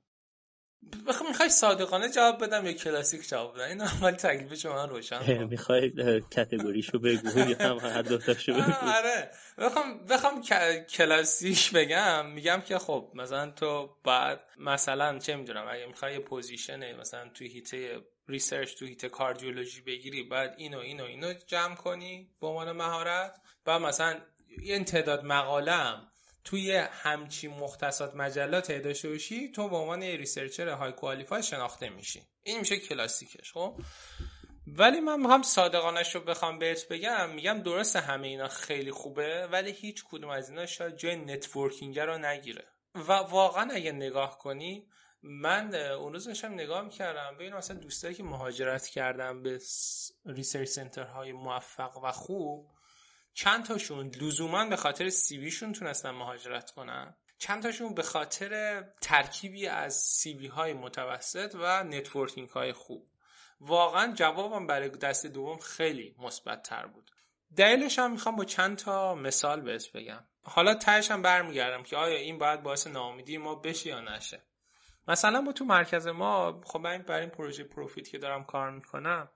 بخوام میخوای صادقانه جواب بدم یا کلاسیک جواب بدم؟ اینو اول تکلیفش من روشن کنم. میخوای کاتگوریشو بگو یا هم هر دو تاشو بگو؟ آره بخوام بخوام کلاسیک بگم، میگم که خب مثلا تو بعد مثلا چه میدونم اگه میخوای پوزیشن مثلا توی هیته ریسرچ تو هیته کاردیولوژی بگیری، بعد اینو اینو اینو جمع کنی به عنوان مهارت. بعد مثلا این تعداد مقاله‌ام توی همچین مختصات مجلات داشته باشی، تو به عنوان ریسرچر های کوالیفای شناخته میشی. این میشه کلاسیکش. خب ولی من میخوام صادقانه‌شو بخوام بهت بگم، میگم درسته همه اینا خیلی خوبه ولی هیچ کدوم از اینا شاید جای نتورکینگ رو نگیره. و واقعا اگه نگاه کنی، من اون روز داشتم نگاه میکردم ببینم مثلا دوستایی که مهاجرت کردن به ریسرچ سنترهای موفق و خوب، چند تاشون لزوما به خاطر سی ویشون تونستن مهاجرت کنن، چند تاشون به خاطر ترکیبی از سی وی های متوسط و نتورکینگ های خوب. واقعا جوابم برای دست دوم خیلی مثبت تر بود. دلیلش هم میخوام با چند تا مثال بهت بگم. حالا تهش هم برمیگردم که آیا این باید باعث ناامیدی ما بشه یا نشه. مثلا با تو مرکز ما، خب من برای این پروژه پروفیت که دارم کار میکنم،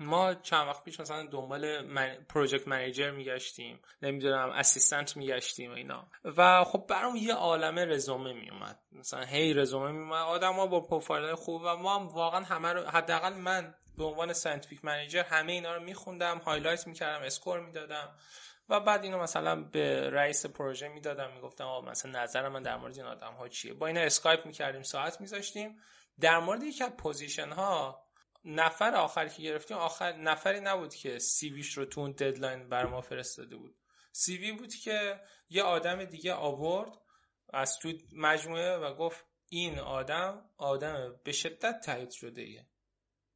ما چند وقت پیش مثلا دنبال من... پروژکت منیجر میگشتیم، نمیدونم اسیستنت میگشتیم و اینا. و خب برام یه عالمه رزومه میومد، مثلا هی رزومه میومد آدم‌ها با پروفایل خوب. و ما هم واقعا همه رو، حداقل من به عنوان ساینتیفیک منیجر، همه اینا رو میخوندم، هایلایت میکردم، اسکور میدادم و بعد اینو مثلا به رئیس پروژه میدادم، میگفتم آقا مثلا نظر من در مورد این آدم‌ها چیه. با اینا اسکایپ میکردیم، ساعت میذاشتیم در مورد یکی از پوزیشن‌ها. نفر آخر که گرفتیم، آخر نفری نبود که سی ویش رو تو اون ددلاین بر ما فرستاده بود. سیوی بود که یه آدم دیگه آورد از تو مجموعه و گفت این آدم آدم به شدت تایید شده ایه.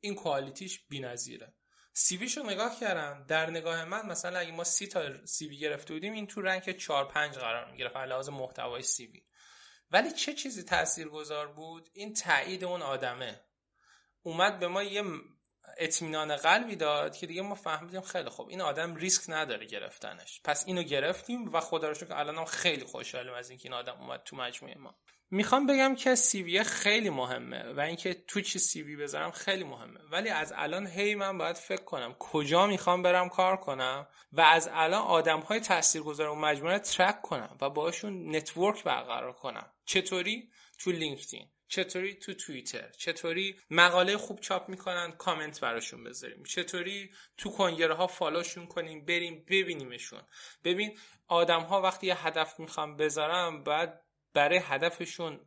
این کوالیتیش بی‌نظیره. سیویشو نگاه کردم، در نگاه من مثلا اگه ما سی تا سیوی گرفته بودیم این تو رنک چهار پنج قرار می‌گرفت از لحاظ محتوای سیوی. ولی چه چیزی تاثیرگذار بود؟ این تایید اون آدمه. اومد به ما یه اطمینان قلبی داد که دیگه ما فهمیدیم خیلی خوب این آدم ریسک نداره گرفتنش. پس اینو گرفتیم و خدا رو شکر الانم خیلی خوشحالم از اینکه این آدم اومد تو مجموعه ما. میخوام بگم که سی وی خیلی مهمه و اینکه تو چی سی وی بذارم خیلی مهمه، ولی از الان هی من باید فکر کنم کجا میخوام برم کار کنم و از الان آدم‌های تاثیرگذار اون مجموعه رو ترک کنم و باهاشون نتورک برقرار کنم. چطوری؟ تو لینکدین، چطوری تو توییتر، چطوری مقاله خوب چاپ میکنن کامنت براشون بذاریم، چطوری تو کنگره ها فالوشون کنیم، بریم ببینیمشون. ببین آدم ها وقتی یه هدف میخوام بذارم باید برای هدفشون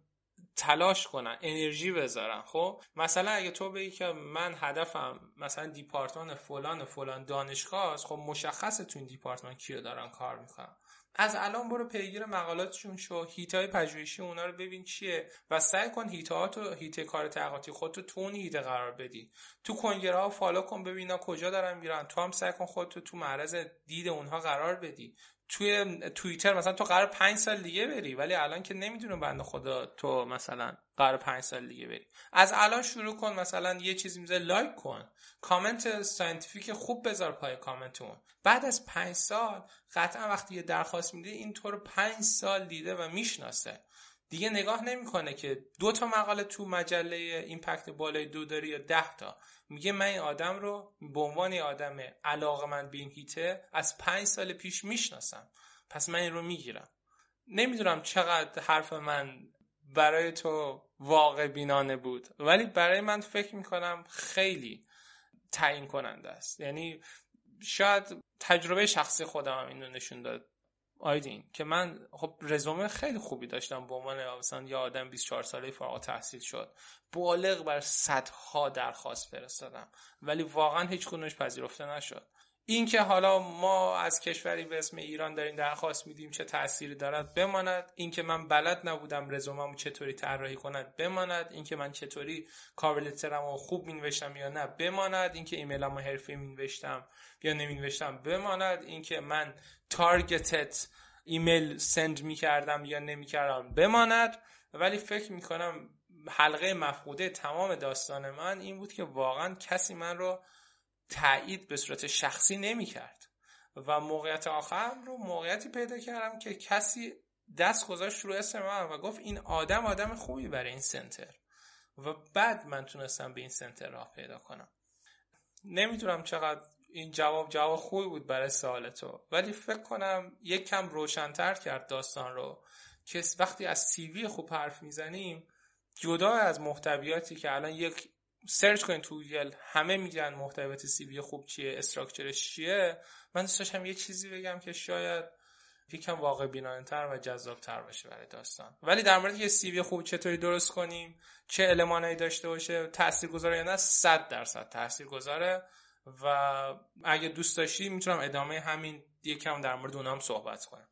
تلاش کنن، انرژی بذارن. خب مثلا اگه تو بگی که من هدفم مثلا دیپارتمان فلان فلان دانشگاه است، خب مشخصه تو این دیپارتمان کیو دارن کار میکنن. از الان برو پیگیر مقالاتشون شو، هیتای پژوهشی اونا رو ببین چیه و سعی کن هیتاتو هیت کار تحقیقاتی خودتو تو اون هیت قرار بدی. تو کنگره ها فالو کن ببینا کجا دارن میرن، تو هم سعی کن خودتو تو معرض دید اونها قرار بدی. توی توییتر مثلا تو قرار پنج سال دیگه بری، ولی الان که نمیدونم بنده خدا تو مثلا قرار پنج سال دیگه بری. از الان شروع کن، مثلا یه چیزی میذاری لایک کن، کامنت ساینتیفیک خوب بذار پای کامنت اون. بعد از پنج سال قطعا وقتی یه درخواست میده این تو رو پنج سال دیده و میشناسه. دیگه نگاه نمیکنه که دو تا مقاله تو مجله ایمپکت بالای دو داری یا ده تا. میگه من این آدم رو به عنوان یه آدم علاقه‌مند به این هیته از پنج سال پیش میشناسم، پس من این رو میگیرم. نمیدونم چقدر حرف من برای تو واقع بینانه بود، ولی برای من فکر میکنم خیلی تعیین کننده است. یعنی شاید تجربه شخصی خودم هم این رو نشون داد آیدین که من خب رزومه خیلی خوبی داشتم به عنوان مثلا یه آدم بیست و چهار ساله فارغ التحصیل شد، بالغ بر صدها درخواست فرستادم ولی واقعا هیچ کدومش پذیرفته نشد. این که حالا ما از کشوری به اسم ایران داریم درخواست میدیم چه تأثیری دارد بماند، این که من بلد نبودم رزوممو چطوری طراحی کند بماند، این که من چطوری کاور لترمو خوب مینوشتم یا نه بماند، این که ایمیلمو حرفه‌ای مینوشتم یا نمینوشتم بماند، این که من تارگتت ایمیل سند میکردم یا نمیکردم بماند. ولی فکر میکنم حلقه مفقوده تمام داستان من این بود که واقعا کسی من رو تایید به صورت شخصی نمی کرد و موقعیت آخرم رو موقعیتی پیدا کردم که کسی دست گذاشت رو اسم من و گفت این آدم آدم خوبی برای این سنتر و بعد من تونستم به این سنتر راه پیدا کنم. نمیدونم چقدر این جواب جواب خوبی بود برای سوال تو، ولی فکر کنم یک کم روشن‌تر کرد داستان رو که وقتی از سیوی خوب حرف میزنیم جدا از محتویاتی که الان یک سرچ کنید تو گوگل همه میگن محتویات سی وی خوب چیه، استراکچرش چیه، من دوست داشتم یه چیزی بگم که شاید یکم واقع بینانه‌تر و جذاب‌تر باشه برای داستان. ولی در مورد یه سی وی خوب چطوری درست کنیم، چه المانایی داشته باشه، تاثیرگذاره یا نه، صد درصد تاثیرگذاره و اگه دوست داشتی میتونم ادامه همین یکم در مورد اونام صحبت کنم.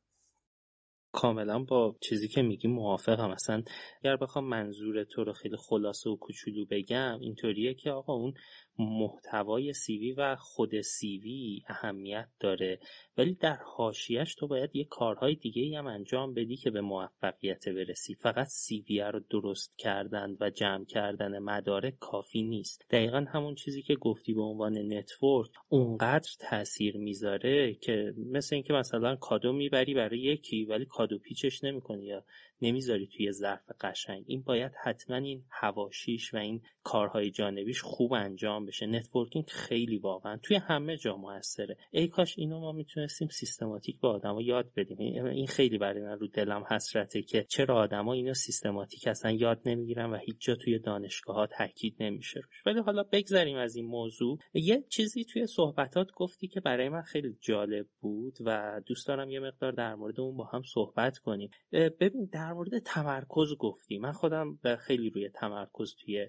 کاملا با چیزی که میگی موافقم. اصلا اگر بخوام منظور تو رو خیلی خلاصه و کوچولو بگم اینطوریه که آقا اون محتوای سیوی و خود سیوی اهمیت داره، ولی در حاشیه‌اش تو باید یه کارهای دیگه‌ای هم انجام بدی که به موفقیت برسی. فقط سیوی رو درست کردن و جمع کردن مدارک کافی نیست. دقیقاً همون چیزی که گفتی به عنوان نتورک اونقدر تاثیر میذاره که مثل اینکه مثلا کادو میبری برای یکی ولی کادو پیچش نمی‌کنی یا نمیذاری توی ظرف قشنگ. این باید حتما این حواشیش و این کارهای جانبیش خوب انجام بشه. نتورکینگ خیلی واقعا توی همه جا موثره. ای کاش اینو ما میتونستیم سیستماتیک به آدما یاد بدیم. این خیلی برای من رو دلم حسرته که چرا آدما اینو سیستماتیک اصلا یاد نمیگیرن و هیچ جا توی دانشگاه‌ها تاکید نمیشه روش. ولی حالا بگذریم از این موضوع. یه چیزی توی صحبتات گفتی که برای من خیلی جالب بود و دوست دارم یه مقدار در مورد اون با هم صحبت کنیم. ببین در مورد تمرکز گفتی. من خودم خیلی روی تمرکز توی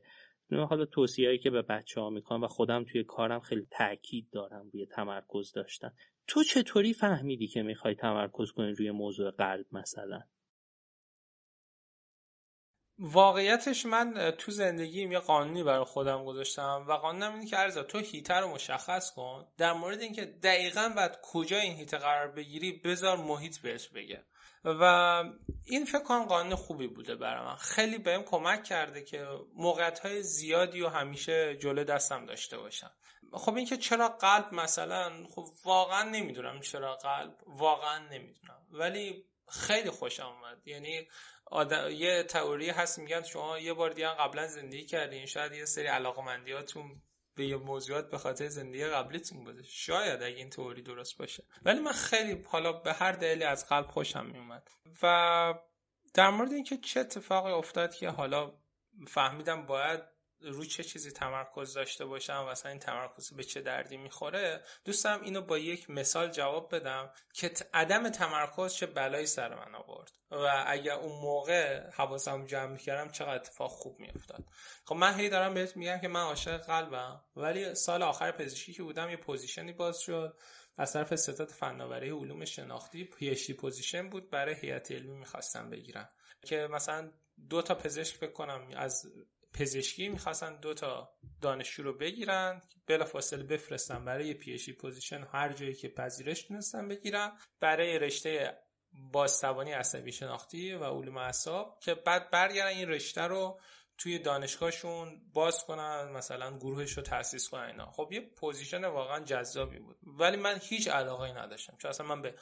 حالا توصیه‌ای که به بچه‌ها میکنم و خودم توی کارم خیلی تاکید دارم روی تمرکز داشتن. تو چطوری فهمیدی که میخوای تمرکز کنی روی موضوع قلب مثلا؟ واقعیتش من تو زندگیم یه قانونی برای خودم گذاشتم و قانونم اینه که عرضا تو هیته رو مشخص کن، در مورد اینکه دقیقاً بعد کجا این هیته قرار بگیری بذار محیط بهش بگه و این فکر کنم قانون خوبی بوده برای من، خیلی بهم کمک کرده که موقعیت‌های زیادی رو همیشه جلوی دستم داشته باشم. خب این که چرا قلب مثلا، خب واقعا نمیدونم چرا قلب، واقعا نمیدونم، ولی خیلی خوشم اومد. یعنی آدم... یه تئوری هست میگن شما یه بار دیگه قبلا زندگی کردین، شاید یه سری علاقه‌مندیاتون به یه موضوعات به خاطر زندگی قبلیتون بوده، شاید اگه این تئوری درست باشه، ولی من خیلی حالا به هر دلیلی از قلب خوشم میومد. و در مورد اینکه چه اتفاقی افتاد که حالا فهمیدم باید روی چه چیزی تمرکز داشته باشم و اصلا این تمرکز به چه دردی میخوره، دوستم اینو با یک مثال جواب بدم که عدم تمرکز چه بلایی سر من آورد و اگر اون موقع حواسم جمع میکردم چقدر اتفاق خوب میافتاد. خب من هی دارم بهت میگم که من عاشق قلبم، ولی سال آخر پزشکی که بودم یه پوزیشنی باز شد از طرف ستاد فناوری علوم شناختی، پی اچ دی پوزیشن بود، برای هیئت علمی میخواستم بگیرم که مثلا دو تا پزشک بکنم از پزشکی میخواستن دو تا دانشجو رو بگیرن، بلافاصله بفرستن برای پی اچ دی پوزیشن هر جایی که پذیرش تونستن بگیرن، برای رشته بازتوانی عصبی شناختی و علوم اعصاب، که بعد برگردن این رشته رو توی دانشگاهشون باز کنن، مثلا گروهش رو تأسیس کنن اینا. خب یه پوزیشن واقعا جذابی بود، ولی من هیچ علاقه‌ای نداشتم، چون اصلا من به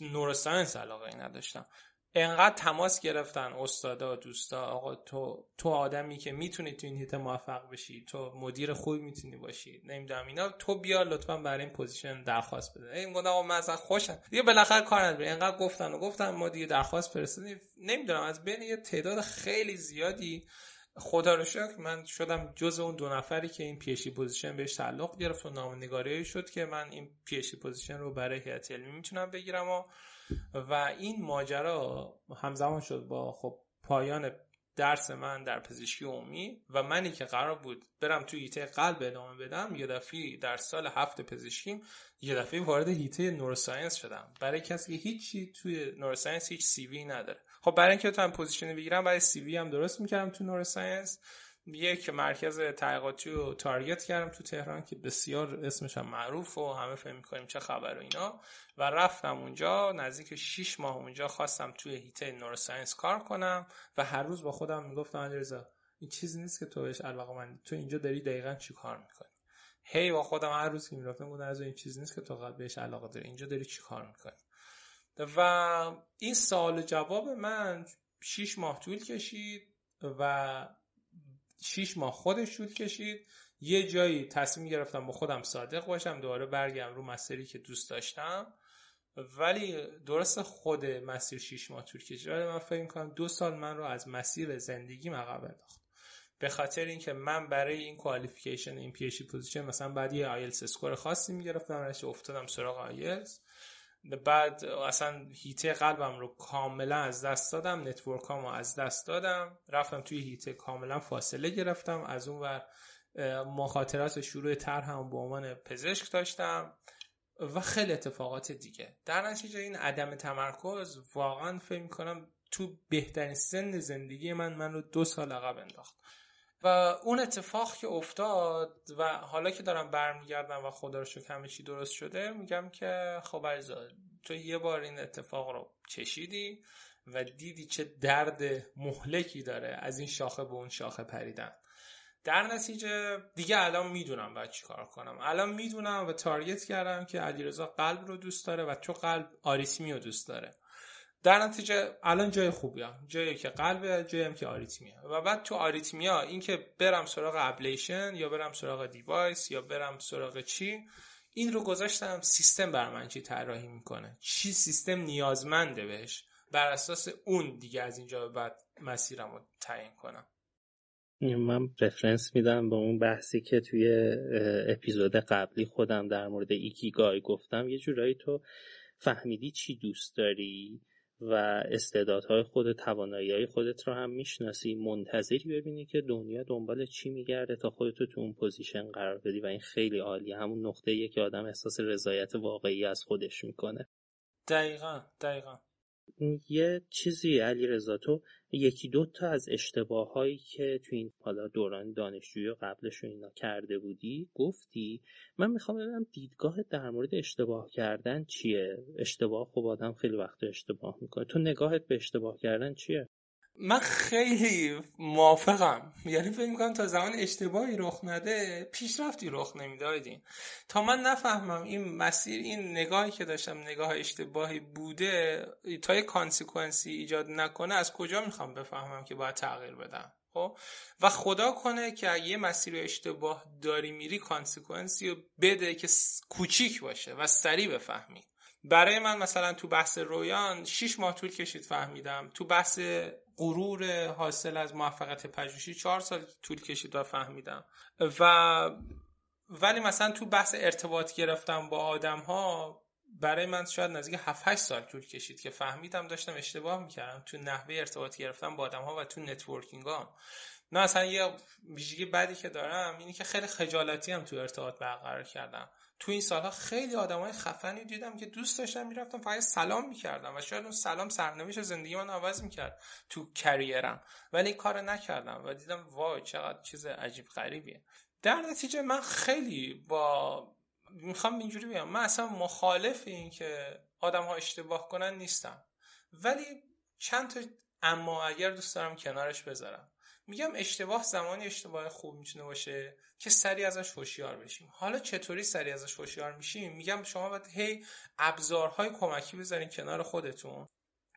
نوروساینس علاقه‌ای نداشتم. اینقدر تماس گرفتن استادا، دوستا، آقا تو تو آدمی که میتونی تو این حیطه موفق بشی، تو مدیر خوبی میتونی باشی، نمیدونم اینا، تو بیا لطفا برای این پوزیشن درخواست بده. این گفتم آقا من اصلا خوشم دیگه، بالاخره کار نداره، اینقدر گفتن و گفتن، ما دیگه درخواست فرستادیم، نمیدونم از بین یه تعداد خیلی زیادی خدا رو شکر من شدم جز اون دو نفری که این پی اچ دی پوزیشن بهش تعلق گرفت و نامنگاری شد که من این پی اچ دی پوزیشن رو برای هیئت علمی میتونم بگیرم. و و این ماجرا همزمان شد با خب پایان درس من در پزشکی عمومی و منی که قرار بود برم توی هیته قلب ادامه بدم، یه دفعه در سال هفت پزشکیم یه دفعه وارد هیته نوروساینس شدم، برای کسی که هیچی توی نوروساینس هیچ سی وی نداره. خب برای اینکه بتونم پوزیشن بگیرم، برای سی وی هم درست میکردم تو نوروساینس، یک مرکز تحقیقاتی رو تارگت کردم تو تهران که بسیار اسمش هم معروف و همه فهم می‌کنیم چه خبر و اینا، و رفتم اونجا نزدیک شش ماه اونجا خواستم توی هیته نوروساینس کار کنم و هر روز با خودم میگفتم علیرضا این چیزی نیست که تو بهش علاقه‌مندی، تو اینجا داری دقیقاً چی کار میکنی؟ هی با خودم هر روز که میرفتم گفتم علیرضا این چیزی نیست که تو قبل بهش علاقه داری، اینجا داری چی کار میکنی؟ و این سوال جواب من شش ماه طول کشید و شیش ماه خودش طول کشید. یه جایی تصمیم گرفتم با خودم صادق باشم، دوباره برگردم رو مسیری که دوست داشتم، ولی درست خود مسیر شیش ماه طول کشید، ولی من فکر می‌کنم دو سال من رو از مسیر زندگیم عقب انداخت، به خاطر اینکه من برای این کوالیفیکیشن این پی اچ دی پوزیشن مثلا بعد یه آیلتس اسکور خاصی می‌گرفتم، راش افتادم سراغ آیلتس، بعد اصلا هیته قلبم رو کاملا از دست دادم، نتورکام رو از دست دادم، رفتم توی هیته کاملا فاصله گرفتم از اون ور، مخاطرات شروع تر هم به عنوان پزشک داشتم و خیلی اتفاقات دیگه. در نتیجه این عدم تمرکز واقعا فکر می‌کنم تو بهترین سن زندگی من من رو دو سال عقب انداخت و اون اتفاق که افتاد. و حالا که دارم برمیگردم و خدا رو شکر همه چی درست شده، میگم که خب علیرضا تو یه بار این اتفاق رو چشیدی و دیدی چه درد مهلکی داره از این شاخه به اون شاخه پریدن. در نتیجه دیگه الان میدونم باید چی کار کنم، الان میدونم و تارگت کردم که علیرضا قلب رو دوست داره و تو قلب آریتمی رو دوست داره، در نتیجه الان جای خوبیه، جایی که قلبه، جایی هم که آریتمیه. و بعد تو آریتمیا این که برم سراغ ابلیشن یا برم سراغ دیوایس یا برم سراغ چی، این رو گذاشتم سیستم بر من چی طراحی میکنه، چی سیستم نیازمنده بهش، بر اساس اون دیگه از اینجا به بعد مسیرم رو تعیین کنم. من رفرنس میدم به اون بحثی که توی اپیزود قبلی خودم در مورد ایکیگای گفتم، یه جورایی تو فهمیدی چی دوست داری و استعدادهای خودت، توانایی‌های خودت رو هم میشناسی، منتظری ببینی که دنیا دنبال چی میگرده تا خودتو تو اون پوزیشن قرار بدی و این خیلی عالیه. همون نقطه‌ایه که آدم احساس رضایت واقعی از خودش میکنه. دقیقاً دقیقاً. یه چیزی علیرضا، تو یکی دو تا از اشتباهایی که تو این حالا دوران دانشجویی قبلش و اینا کرده بودی گفتی، من میخوام ببینم دیدگاه در مورد اشتباه کردن چیه؟ اشتباه خب آدم خیلی وقت اشتباه میکنه، تو نگاهت به اشتباه کردن چیه؟ من خیلی موافقم، یعنی فکر میکنم تا زمان اشتباهی رخ نده پیشرفتی رخ نمیدادین. تا من نفهمم این مسیر، این نگاهی که داشتم نگاه اشتباهی بوده، تا یه کانسیکوئنسی ایجاد نکنه از کجا میخوام بفهمم که باید تغییر بدم؟ خب و خدا کنه که اگه یه مسیر اشتباه داری میری کانسیکوئنسی رو بده که کوچیک باشه و سریع بفهمی. برای من مثلا تو بحث رویان شش ماه طول کشید فهمیدم، تو بحث غرور حاصل از موفقیت پژوهشی چهار سال طول کشید و فهمیدم، و ولی مثلا تو بحث ارتباط گرفتم با آدم ها برای من شاید نزدیک هفت هشت سال طول کشید که فهمیدم داشتم اشتباه میکردم تو نحوه ارتباط گرفتم با آدم ها و تو نتورکینگ ها. نه مثلا یه ویژگی بعدی که دارم اینه که خیلی خجالتی هم تو ارتباط برقرار کردم. تو این سالها خیلی آدمای خفنی دیدم که دوست داشتم میرفتم فقط سلام میکردم و شاید اون سلام سرنوشت زندگی من عوض میکرد تو کریرم، ولی این کارو نکردم و دیدم وای چقدر چیز عجیب غریبیه. در نتیجه من خیلی با میخوام اینجوری بگم، من اصلا مخالف این که آدم‌ها اشتباه کنن نیستم، ولی چند تا اما اگر دوست دارم کنارش بذارم. میگم اشتباه زمانی اشتباه خوب میتونه باشه که سریع ازش هوشیار بشیم. حالا چطوری سریع ازش هوشیار میشیم؟ میگم شما باید هی ابزارهای کمکی بذارین کنار خودتون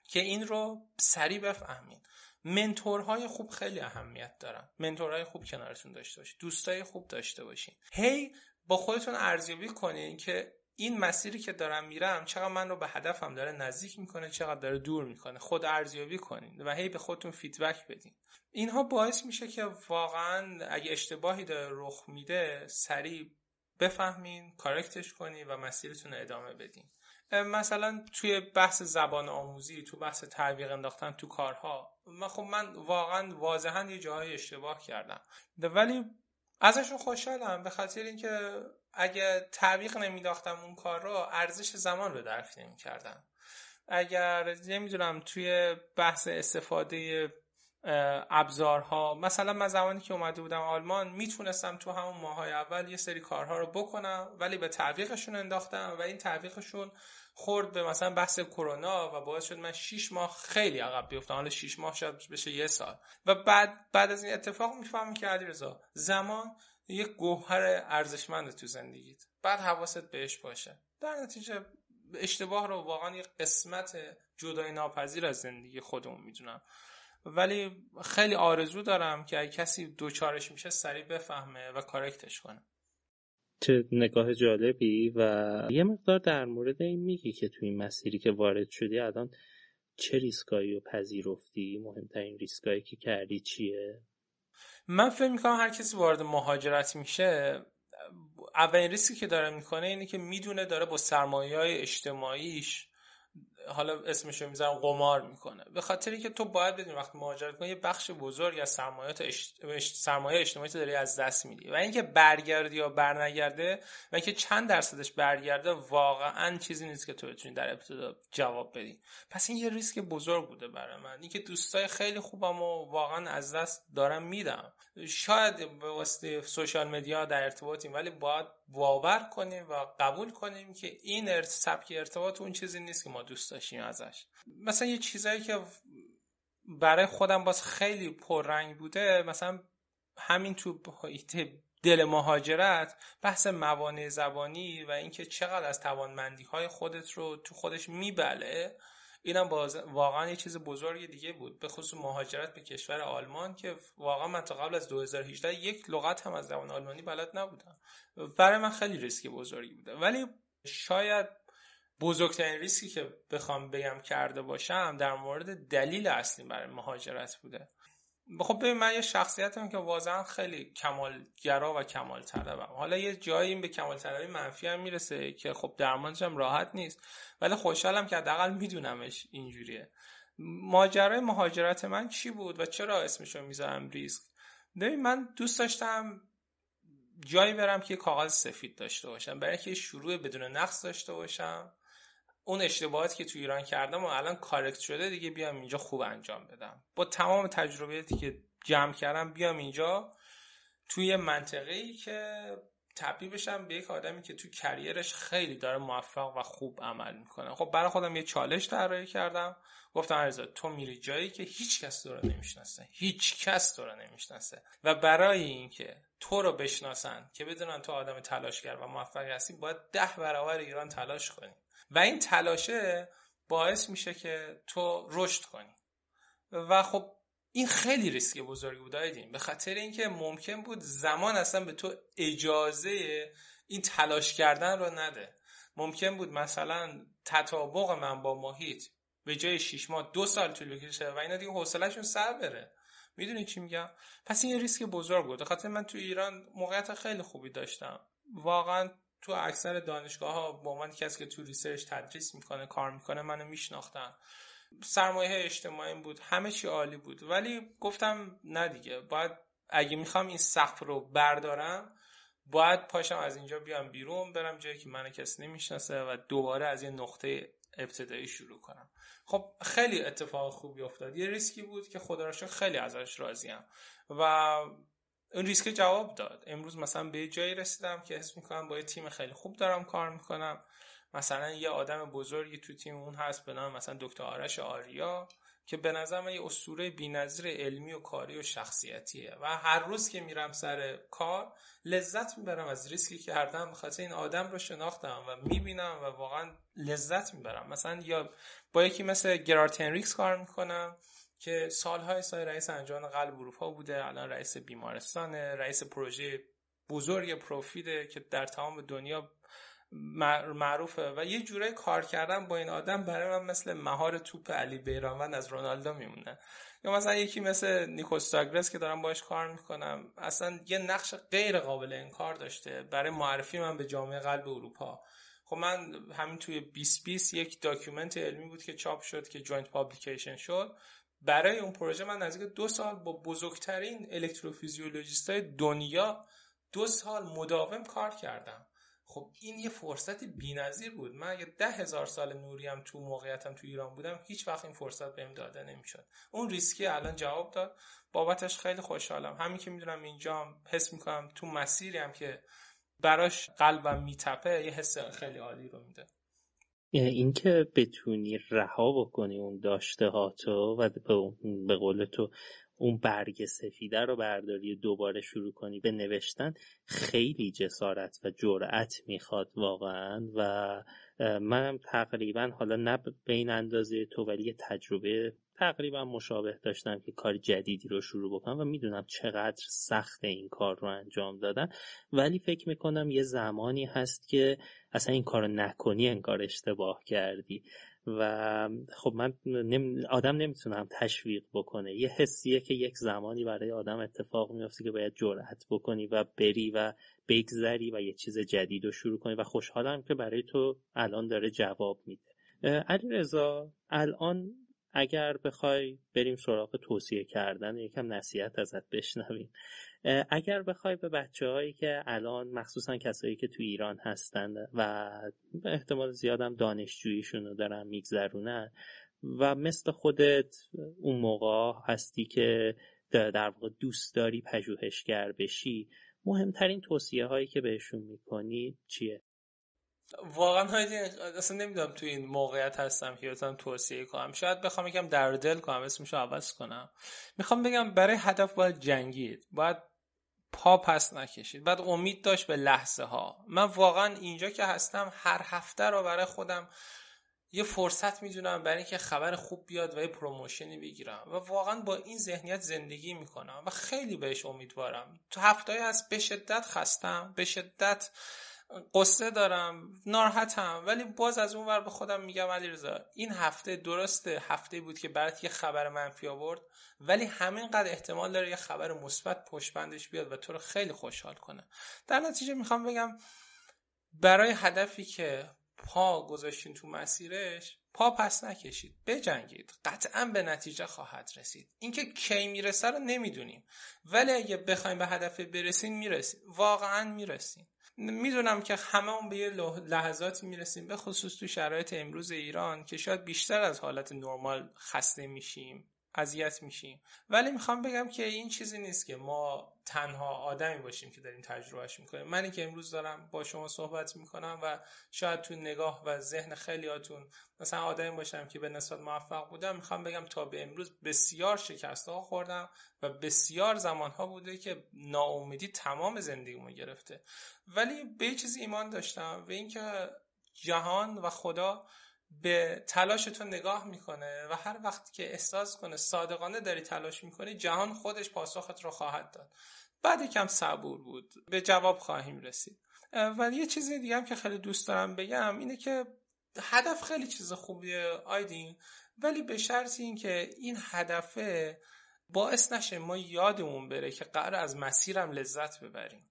که این رو سریع بفهمین. منتورهای خوب خیلی اهمیت دارن. منتورهای خوب کنارتون داشته باشین، دوستای خوب داشته باشین. هی با خودتون ارزیابی کنین که این مسیری که دارم میرم چقدر من رو به هدفم داره نزدیک میکنه، چقدر داره دور میکنه. خود ارزیابی کنین و هی به خودتون فیدبک بدین. اینها باعث میشه که واقعا اگه اشتباهی داره رخ میده سریع بفهمین، کارکتش کنین و مسیرتون رو ادامه بدین. مثلا توی بحث زبان آموزی، تو بحث تعویق انداختن تو کارها، من خب من واقعا واضحا یه جاهای اشتباه کردم، ولی ازشون خوشحالم به خاطر اینکه اگه تعویق نمیداختم اون کار رو ارزش زمان رو درک نمی‌کردم. اگر نمیدونم توی بحث استفاده ابزارها، مثلا من زمانی که اومده بودم آلمان میتونستم تو همون ماهای اول یه سری کارها رو بکنم، ولی به تعویقشون انداختم و این تعویقشون خورد به مثلا بحث کرونا و باعث شد من شش ماه خیلی عقب بیفتم. حالا شش ماه شاید بشه یه سال. و بعد بعد از این اتفاق میفهمم که علیرضا زمان یه گوهر ارزشمند تو زندگیت، بعد حواست بهش باشه. در نتیجه اشتباه رو واقعا یه قسمت جدای ناپذیر از زندگی خودمون میدونم، ولی خیلی آرزو دارم که اگه کسی دوچارش میشه سریع بفهمه و کارکتش کنه. چه نگاه جالبی. و یه مقدار در مورد این میگی که توی این مسیری که وارد شدی الان چه ریسکایی رو پذیرفتی؟ مهمترین ریسکایی که کردی چیه؟ من فکر میکنم هر کسی وارد مهاجرت میشه اولین ریسکی که داره میکنه اینه که میدونه داره با سرمایه‌های اجتماعیش، حالا اسمشو میذارم، قمار میکنه. به خاطر اینکه تو باید بدونی وقتی مهاجرت کنی یه بخش بزرگ از سرمایه‌ات اشت... سرمایه اجتماعی تو داری از دست میدی و اینکه برگردی یا برنگرده و اینکه چند درصدش برگرده واقعا چیزی نیست که تو بتونی در ابتدا جواب بدی. پس این یه ریسک بزرگ بوده برای من، اینکه دوستای خیلی خوبم و واقعا از دست دارم میدم. شاید به واسطه سوشال مدیا در ارتباطیم، ولی باید باور کنیم و قبول کنیم که این ارت... سبک ارتباط اون چیزی نیست که ما دوست داشتیم ازش. مثلا یه چیزایی که برای خودم باز خیلی پررنگ بوده، مثلا همین تو دل مهاجرت بحث موانع زبانی و اینکه چقدر از توانمندی‌های خودت رو تو خودش میبله، اینم واقعا یه چیز بزرگ دیگه بود، به خصوص مهاجرت به کشور آلمان که واقعا من تا قبل از دو هزار و هجده یک لغت هم از زبان آلمانی بلد نبودم. برای من خیلی ریسکی بزرگی بوده، ولی شاید بزرگترین ریسکی که بخوام بگم کرده باشم در مورد دلیل اصلی برای مهاجرت بوده. خب ببین، من یه شخصیتم که واقعا خیلی کمالگرا و کمال طلبم. حالا یه جایی این به کمال طلبی منفی هم میرسه که خب درمانش هم راحت نیست، ولی خوشحالم که حداقل میدونمش اینجوریه. ماجرای مهاجرت من چی بود و چرا اسمشو میذارم ریسک؟ ببین، من دوست داشتم جایی برم که کاغذ سفید داشته باشم، برای اینکه شروع بدون نقص داشته باشم. اون اشتباهاتی که تو ایران کردم و الان کارکت شده دیگه، بیام اینجا خوب انجام بدم. با تمام تجربیاتی که جمع کردم بیام اینجا توی منطقه‌ای که تبدیل بشم به یک آدمی که تو کریرش خیلی داره موفق و خوب عمل میکنه. خب برای خودم یه چالش طراحی کردم، گفتم علیرضا تو میری جایی که هیچ کس تو رو نمیشناسه، هیچ کس تو رو نمیشناسه، و برای اینکه تو رو بشناسن که بدونن تو آدم تلاشگر و موفق هستی باید ده برابر ایران تلاش کنی و این تلاشه باعث میشه که تو رشد کنی. و خب این خیلی ریسک بزرگی بود آیدین، به خاطر اینکه ممکن بود زمان اصلا به تو اجازه این تلاش کردن رو نده. ممکن بود مثلا تطابق من با محیط به جای شش ماه دو سال طول بکشه و اینا دیگه حوصله‌شون سر بره. میدونی چی میگم؟ پس این ریسک بزرگ بود. خاطر من تو ایران موقعیت خیلی خوبی داشتم. واقعا تو اکثر دانشگاه‌ها با من کسی که تو ریسرچ تدریس میکنه کار میکنه منو میشناختن. سرمایه اجتماعی بود، همه چی عالی بود، ولی گفتم نه دیگه، باید اگه میخوام این سقف رو بردارم باید پاشم از اینجا بیام بیرون، برم جایی که منو کسی نمیشناسه و دوباره از یه نقطه ابتدایی شروع کنم. خب خیلی اتفاق خوبی افتاد، یه ریسکی بود که خدا را شکر خیلی ازش راضیم و اون ریسک جواب داد. امروز مثلا به جایی رسیدم که حس میکنم با یه تیم خیلی خوب دارم کار میکنم. مثلا یه آدم بزرگی تو تیم اون هست به نام مثلا دکتر آرش آریا که به نظر من یه اسطوره بی‌نظیر علمی و کاری و شخصیتیه و هر روز که میرم سر کار لذت میبرم از ریسکی که کردم، بخاطر این آدم رو شناختم و میبینم و واقعا لذت میبرم. مثلا یا با یکی مثل گرارتنریکس کار میکنم که سالهای سال رئیس انجمن قلب اروپا بوده، الان رئیس بیمارستان، رئیس پروژه بزرگ پروفیت که در تمام دنیا معروفه و یه جوره کار کردن با این آدم برای من مثل مهار توپ علی بیرانوند از رونالدو میمونه. یا مثلا یکی مثل نیکو استاگرس که دارم باش کار میکنم اصلا یه نقش غیر قابل انکار داشته برای معرفی من به جامعه قلب اروپا. خب من همین توی بیست بیست یک داکیومنت علمی بود که چاپ شد که جوینت پابلیکیشن شد. برای اون پروژه من نزدیک دو سال با بزرگترین الکتروفیزیولوژیستای دنیا دو سال مداوم کار کردم. خب این یه فرصت بی‌نظیر بود. من اگه ده هزار سال نوریم تو موقعیتم تو ایران بودم هیچ وقت این فرصت بهم داده نمیشد. اون ریسکی الان جواب داد، بابتش خیلی خوشحالم. همین که میدونم اینجام، حس میکنم تو مسیریم که براش قلبم میتپه، یه حس خیلی عالی رو میده. این که بتونی رها بکنی اون داشته هاتو و به قول تو اون برگ سفیده رو برداری دوباره شروع کنی به نوشتن، خیلی جسارت و جرأت میخواد واقعا. و منم تقریبا حالا نه به این اندازه تو ولی یه تجربه تقریبا مشابه داشتم که کار جدیدی رو شروع بکنم و میدونم چقدر سخت این کار رو انجام دادن، ولی فکر میکنم یه زمانی هست که اصلا این کار رو نکنی انگار اشتباه کردی. و خب من نمی... آدم نمیتونم تشویق بکنه، یه حسیه که یک زمانی برای آدم اتفاق میفته که باید جرأت بکنی و بری و بگذری و یه چیز جدید رو شروع کنی و خوشحالم که برای تو الان داره جواب میده. علیرضا، الان اگر بخوای بریم سراغ توصیه کردن، یکم نصیحت ازت بشنویم. اگر بخوای به بچه‌هایی که الان مخصوصا کسایی که تو ایران هستن و به احتمال زیادم دانشجوییشون رو دارن میگذرونن و مثل خودت اون موقع هستی که در واقع دوست داری پژوهشگر بشی، مهمترین توصیه هایی که بهشون میکنی چیه؟ واقعا اصلا نمیدونم تو این موقعیت هستم که بتونم توصیه کنم. شاید بخوام یکم در دل کنم، اسمشو عوض کنم. میخوام بگم برای هدف باید جنگید، باید پا پس نکشید، باید امید داشت به لحظه ها. من واقعا اینجا که هستم هر هفته رو برای خودم یه فرصت میدونم برای اینکه خبر خوب بیاد و یه پروموشنی بگیرم و واقعا با این ذهنیت زندگی میکنم و خیلی بهش امیدوارم. تو هفته‌ای هست به شدت خستم، به شدت قصه دارم، ناراحتم، ولی باز از اون ور به خودم میگم علیرضا این هفته درسته هفته بود که برات یه خبر منفی آورد، ولی همینقدر احتمال داره یه خبر مثبت پشت بندش بیاد و تو رو خیلی خوشحال کنه. در نتیجه میخوام بگم برای هدفی که پا گذاشتین تو مسیرش پا پس نکشید، بجنگید، قطعاً به نتیجه خواهد رسید. اینکه کی میرسه رو نمیدونیم، ولی اگه بخوایم به هدف برسیم میرسیم، واقعاً میرسیم. میدونم که هممون به یه لحظاتی میرسیم، به خصوص تو شرایط امروز ایران، که شاید بیشتر از حالت نرمال خسته میشیم، اذیت میشیم، ولی میخوام بگم که این چیزی نیست که ما تنها آدمی باشیم که داریم تجربهش میکنیم. منی که امروز دارم با شما صحبت میکنم و شاید تو نگاه و ذهن خیلیاتون مثلا آدمی باشم که به نسبت موفق بودم، میخوام بگم تا به امروز بسیار شکست‌ها خوردم و بسیار زمانها بوده که ناامیدی تمام زندگیمو گرفته، ولی به یه چیزی ایمان داشتم و اینکه جهان و خدا به تلاش تو نگاه میکنه و هر وقت که احساس کنه صادقانه داری تلاش میکنی، جهان خودش پاسخت رو خواهد داد. بعد یکم صبور بود، به جواب خواهیم رسید. ولی یه چیز دیگه هم که خیلی دوست دارم بگم اینه که هدف خیلی چیز خوبیه آیدین، ولی به شرط این که این هدفه باعث نشه ما یادمون بره که قراره از مسیرم لذت ببریم.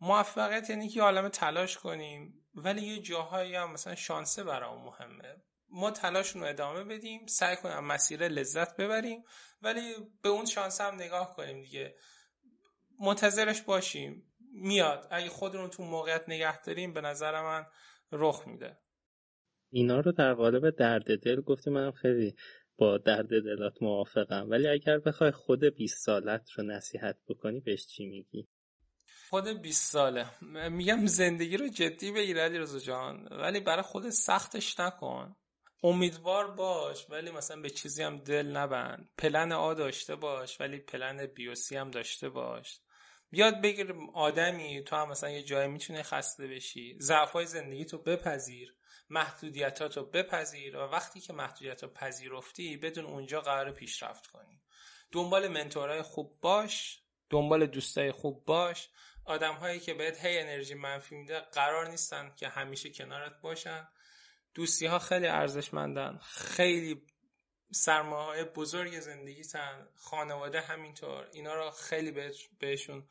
موفقیت یعنی که عالم تلاش کنیم، ولی یه جاهایی هم مثلا شانسه برام مهمه. ما تلاشون رو ادامه بدیم، سعی کنیم مسیر لذت ببریم، ولی به اون شانس هم نگاه کنیم دیگه، منتظرش باشیم، میاد. اگه خودمون تو موقعیت نگه داریم به نظر من رخ میده. اینا رو در قالب درد دل گفتی، منم خیلی با درد دلات موافقم، ولی اگر بخوای خود بیست سالت رو نصیحت بکنی بهش چی میگی؟ خود بیست ساله میگم زندگی رو جدی بگیر علیرضا جان، ولی برای خودت سختش نکن. امیدوار باش ولی مثلا به چیزی هم دل نبند. پلن آ داشته باش ولی پلن بی و سی هم داشته باش. یاد بگیر آدمی تو هم مثلا یه جایی میتونه خسته بشی. ضعف‌های زندگی تو بپذیر، محدودیتات رو بپذیر و وقتی که محدودیت رو پذیرفتی بدون اونجا قرار پیشرفت کنی. دنبال منتورای خوب باش، دنبال دوستای خوب باش. آدم هایی که بهت هی انرژی منفی میده قرار نیستن که همیشه کنارت باشن. دوستی ها خیلی ارزشمندن، خیلی سرمایه بزرگ زندگیتن. خانواده همینطور، اینا رو خیلی بهشون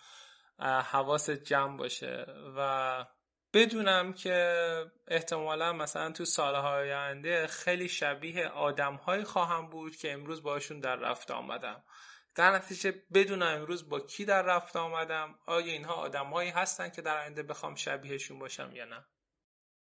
حواست جمع باشه و بدونم که احتمالا مثلا تو سالهای آینده خیلی شبیه آدم هایی خواهم بود که امروز باشون در رفت آمدم. در نتیجه بدونم امروز با کی در رفت آمدم، آیا اینها آدم‌هایی هستن که در آینده بخوام شبیهشون باشم یا نه.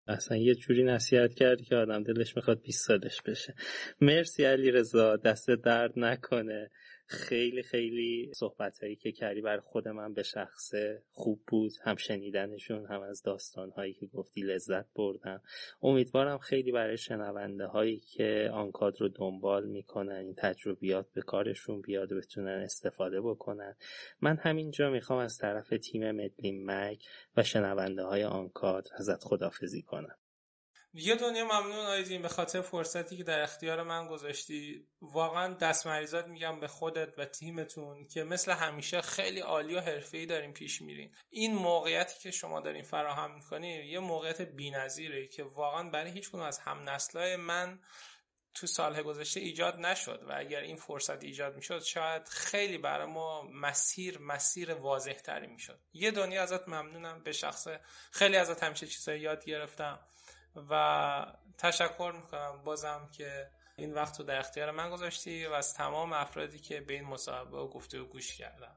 اصلا یه جوری نصیحت کرد که آدم دلش میخواد بیست سالش بشه. مرسی علیرضا، دست درد نکنه. خیلی خیلی صحبتایی که کردی بر خود من به شخص خوب بود، هم شنیدنشون هم از داستانهایی که گفتی لذت بردم. امیدوارم خیلی برای شنونده هایی که آنکادر رو دنبال میکنن این تجربیات به کارشون بیاد و بتونن استفاده بکنن. من همینجا میخوام از طرف تیم مدلین مک و شنونده های آنکادر ازت خداحافظی کنم. یه دنیا ممنون آیدین به خاطر فرصتی که در اختیار من گذاشتی. واقعا دست مریضات میگم به خودت و تیمتون که مثل همیشه خیلی عالی و حرفه‌ای دارین پیش میرین. این موقعیتی که شما دارین فراهم میکنین یه موقعیت بی‌نظیره که واقعا برای هیچکدوم از هم نسلای من تو سال‌های گذشته ایجاد نشد و اگر این فرصت ایجاد میشد شاید خیلی برای ما مسیر مسیر واضح‌تری میشد. یه دنیا ازت ممنونم به شخص، خیلی ازت همیشه چیزایی یاد گرفتم و تشکر میکنم بازم که این وقت رو در اختیار من گذاشتی و از تمام افرادی که به این مصاحبه و گفتگو گوش کردن.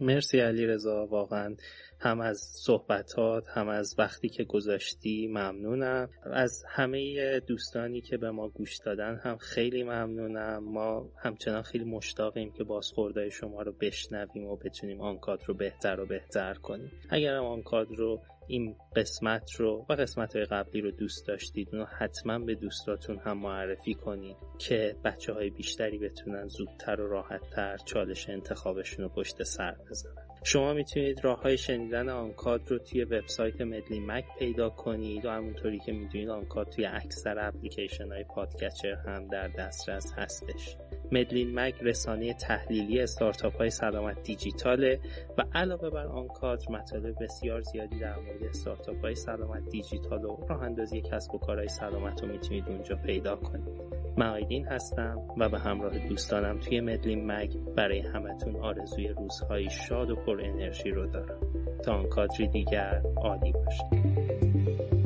مرسی علیرضا، واقعا هم از صحبتات هم از وقتی که گذاشتی ممنونم. از همه دوستانی که به ما گوش دادن هم خیلی ممنونم. ما همچنان خیلی مشتاقیم که بازخوردهای شما رو بشنویم و بتونیم آنکادر رو بهتر و بهتر کنیم. اگر هم آنکادر رو، این قسمت رو و قسمت‌های قبلی رو دوست داشتید اونو حتما به دوستاتون هم معرفی کنید که بچه‌های بیشتری بتونن زودتر و راحت‌تر چالش انتخابشون رو پشت سر بذارن. شما میتونید راه‌های شنیدن آنکادر رو توی وبسایت مدلی مک پیدا کنید و همونطوری که میدونید آنکادر توی اکثر اپلیکیشن‌های پادکستر هم در دسترس هستش. مدلین مک رسانه تحلیلی استارتاپ‌های سلامت دیجیتاله و علاوه بر آنکادر مطالب بسیار زیادی در مورد استارتاپ‌های سلامت دیجیتال و راه‌اندازی کسب و کارهای سلامت رو میتونید اونجا پیدا کنید. من آیدین هستم و به همراه دوستانم توی مدلین مک برای همتون آرزوی روزهای شاد و پر انرژی رو دارم. تا آنکادری دیگر، عالی باشید.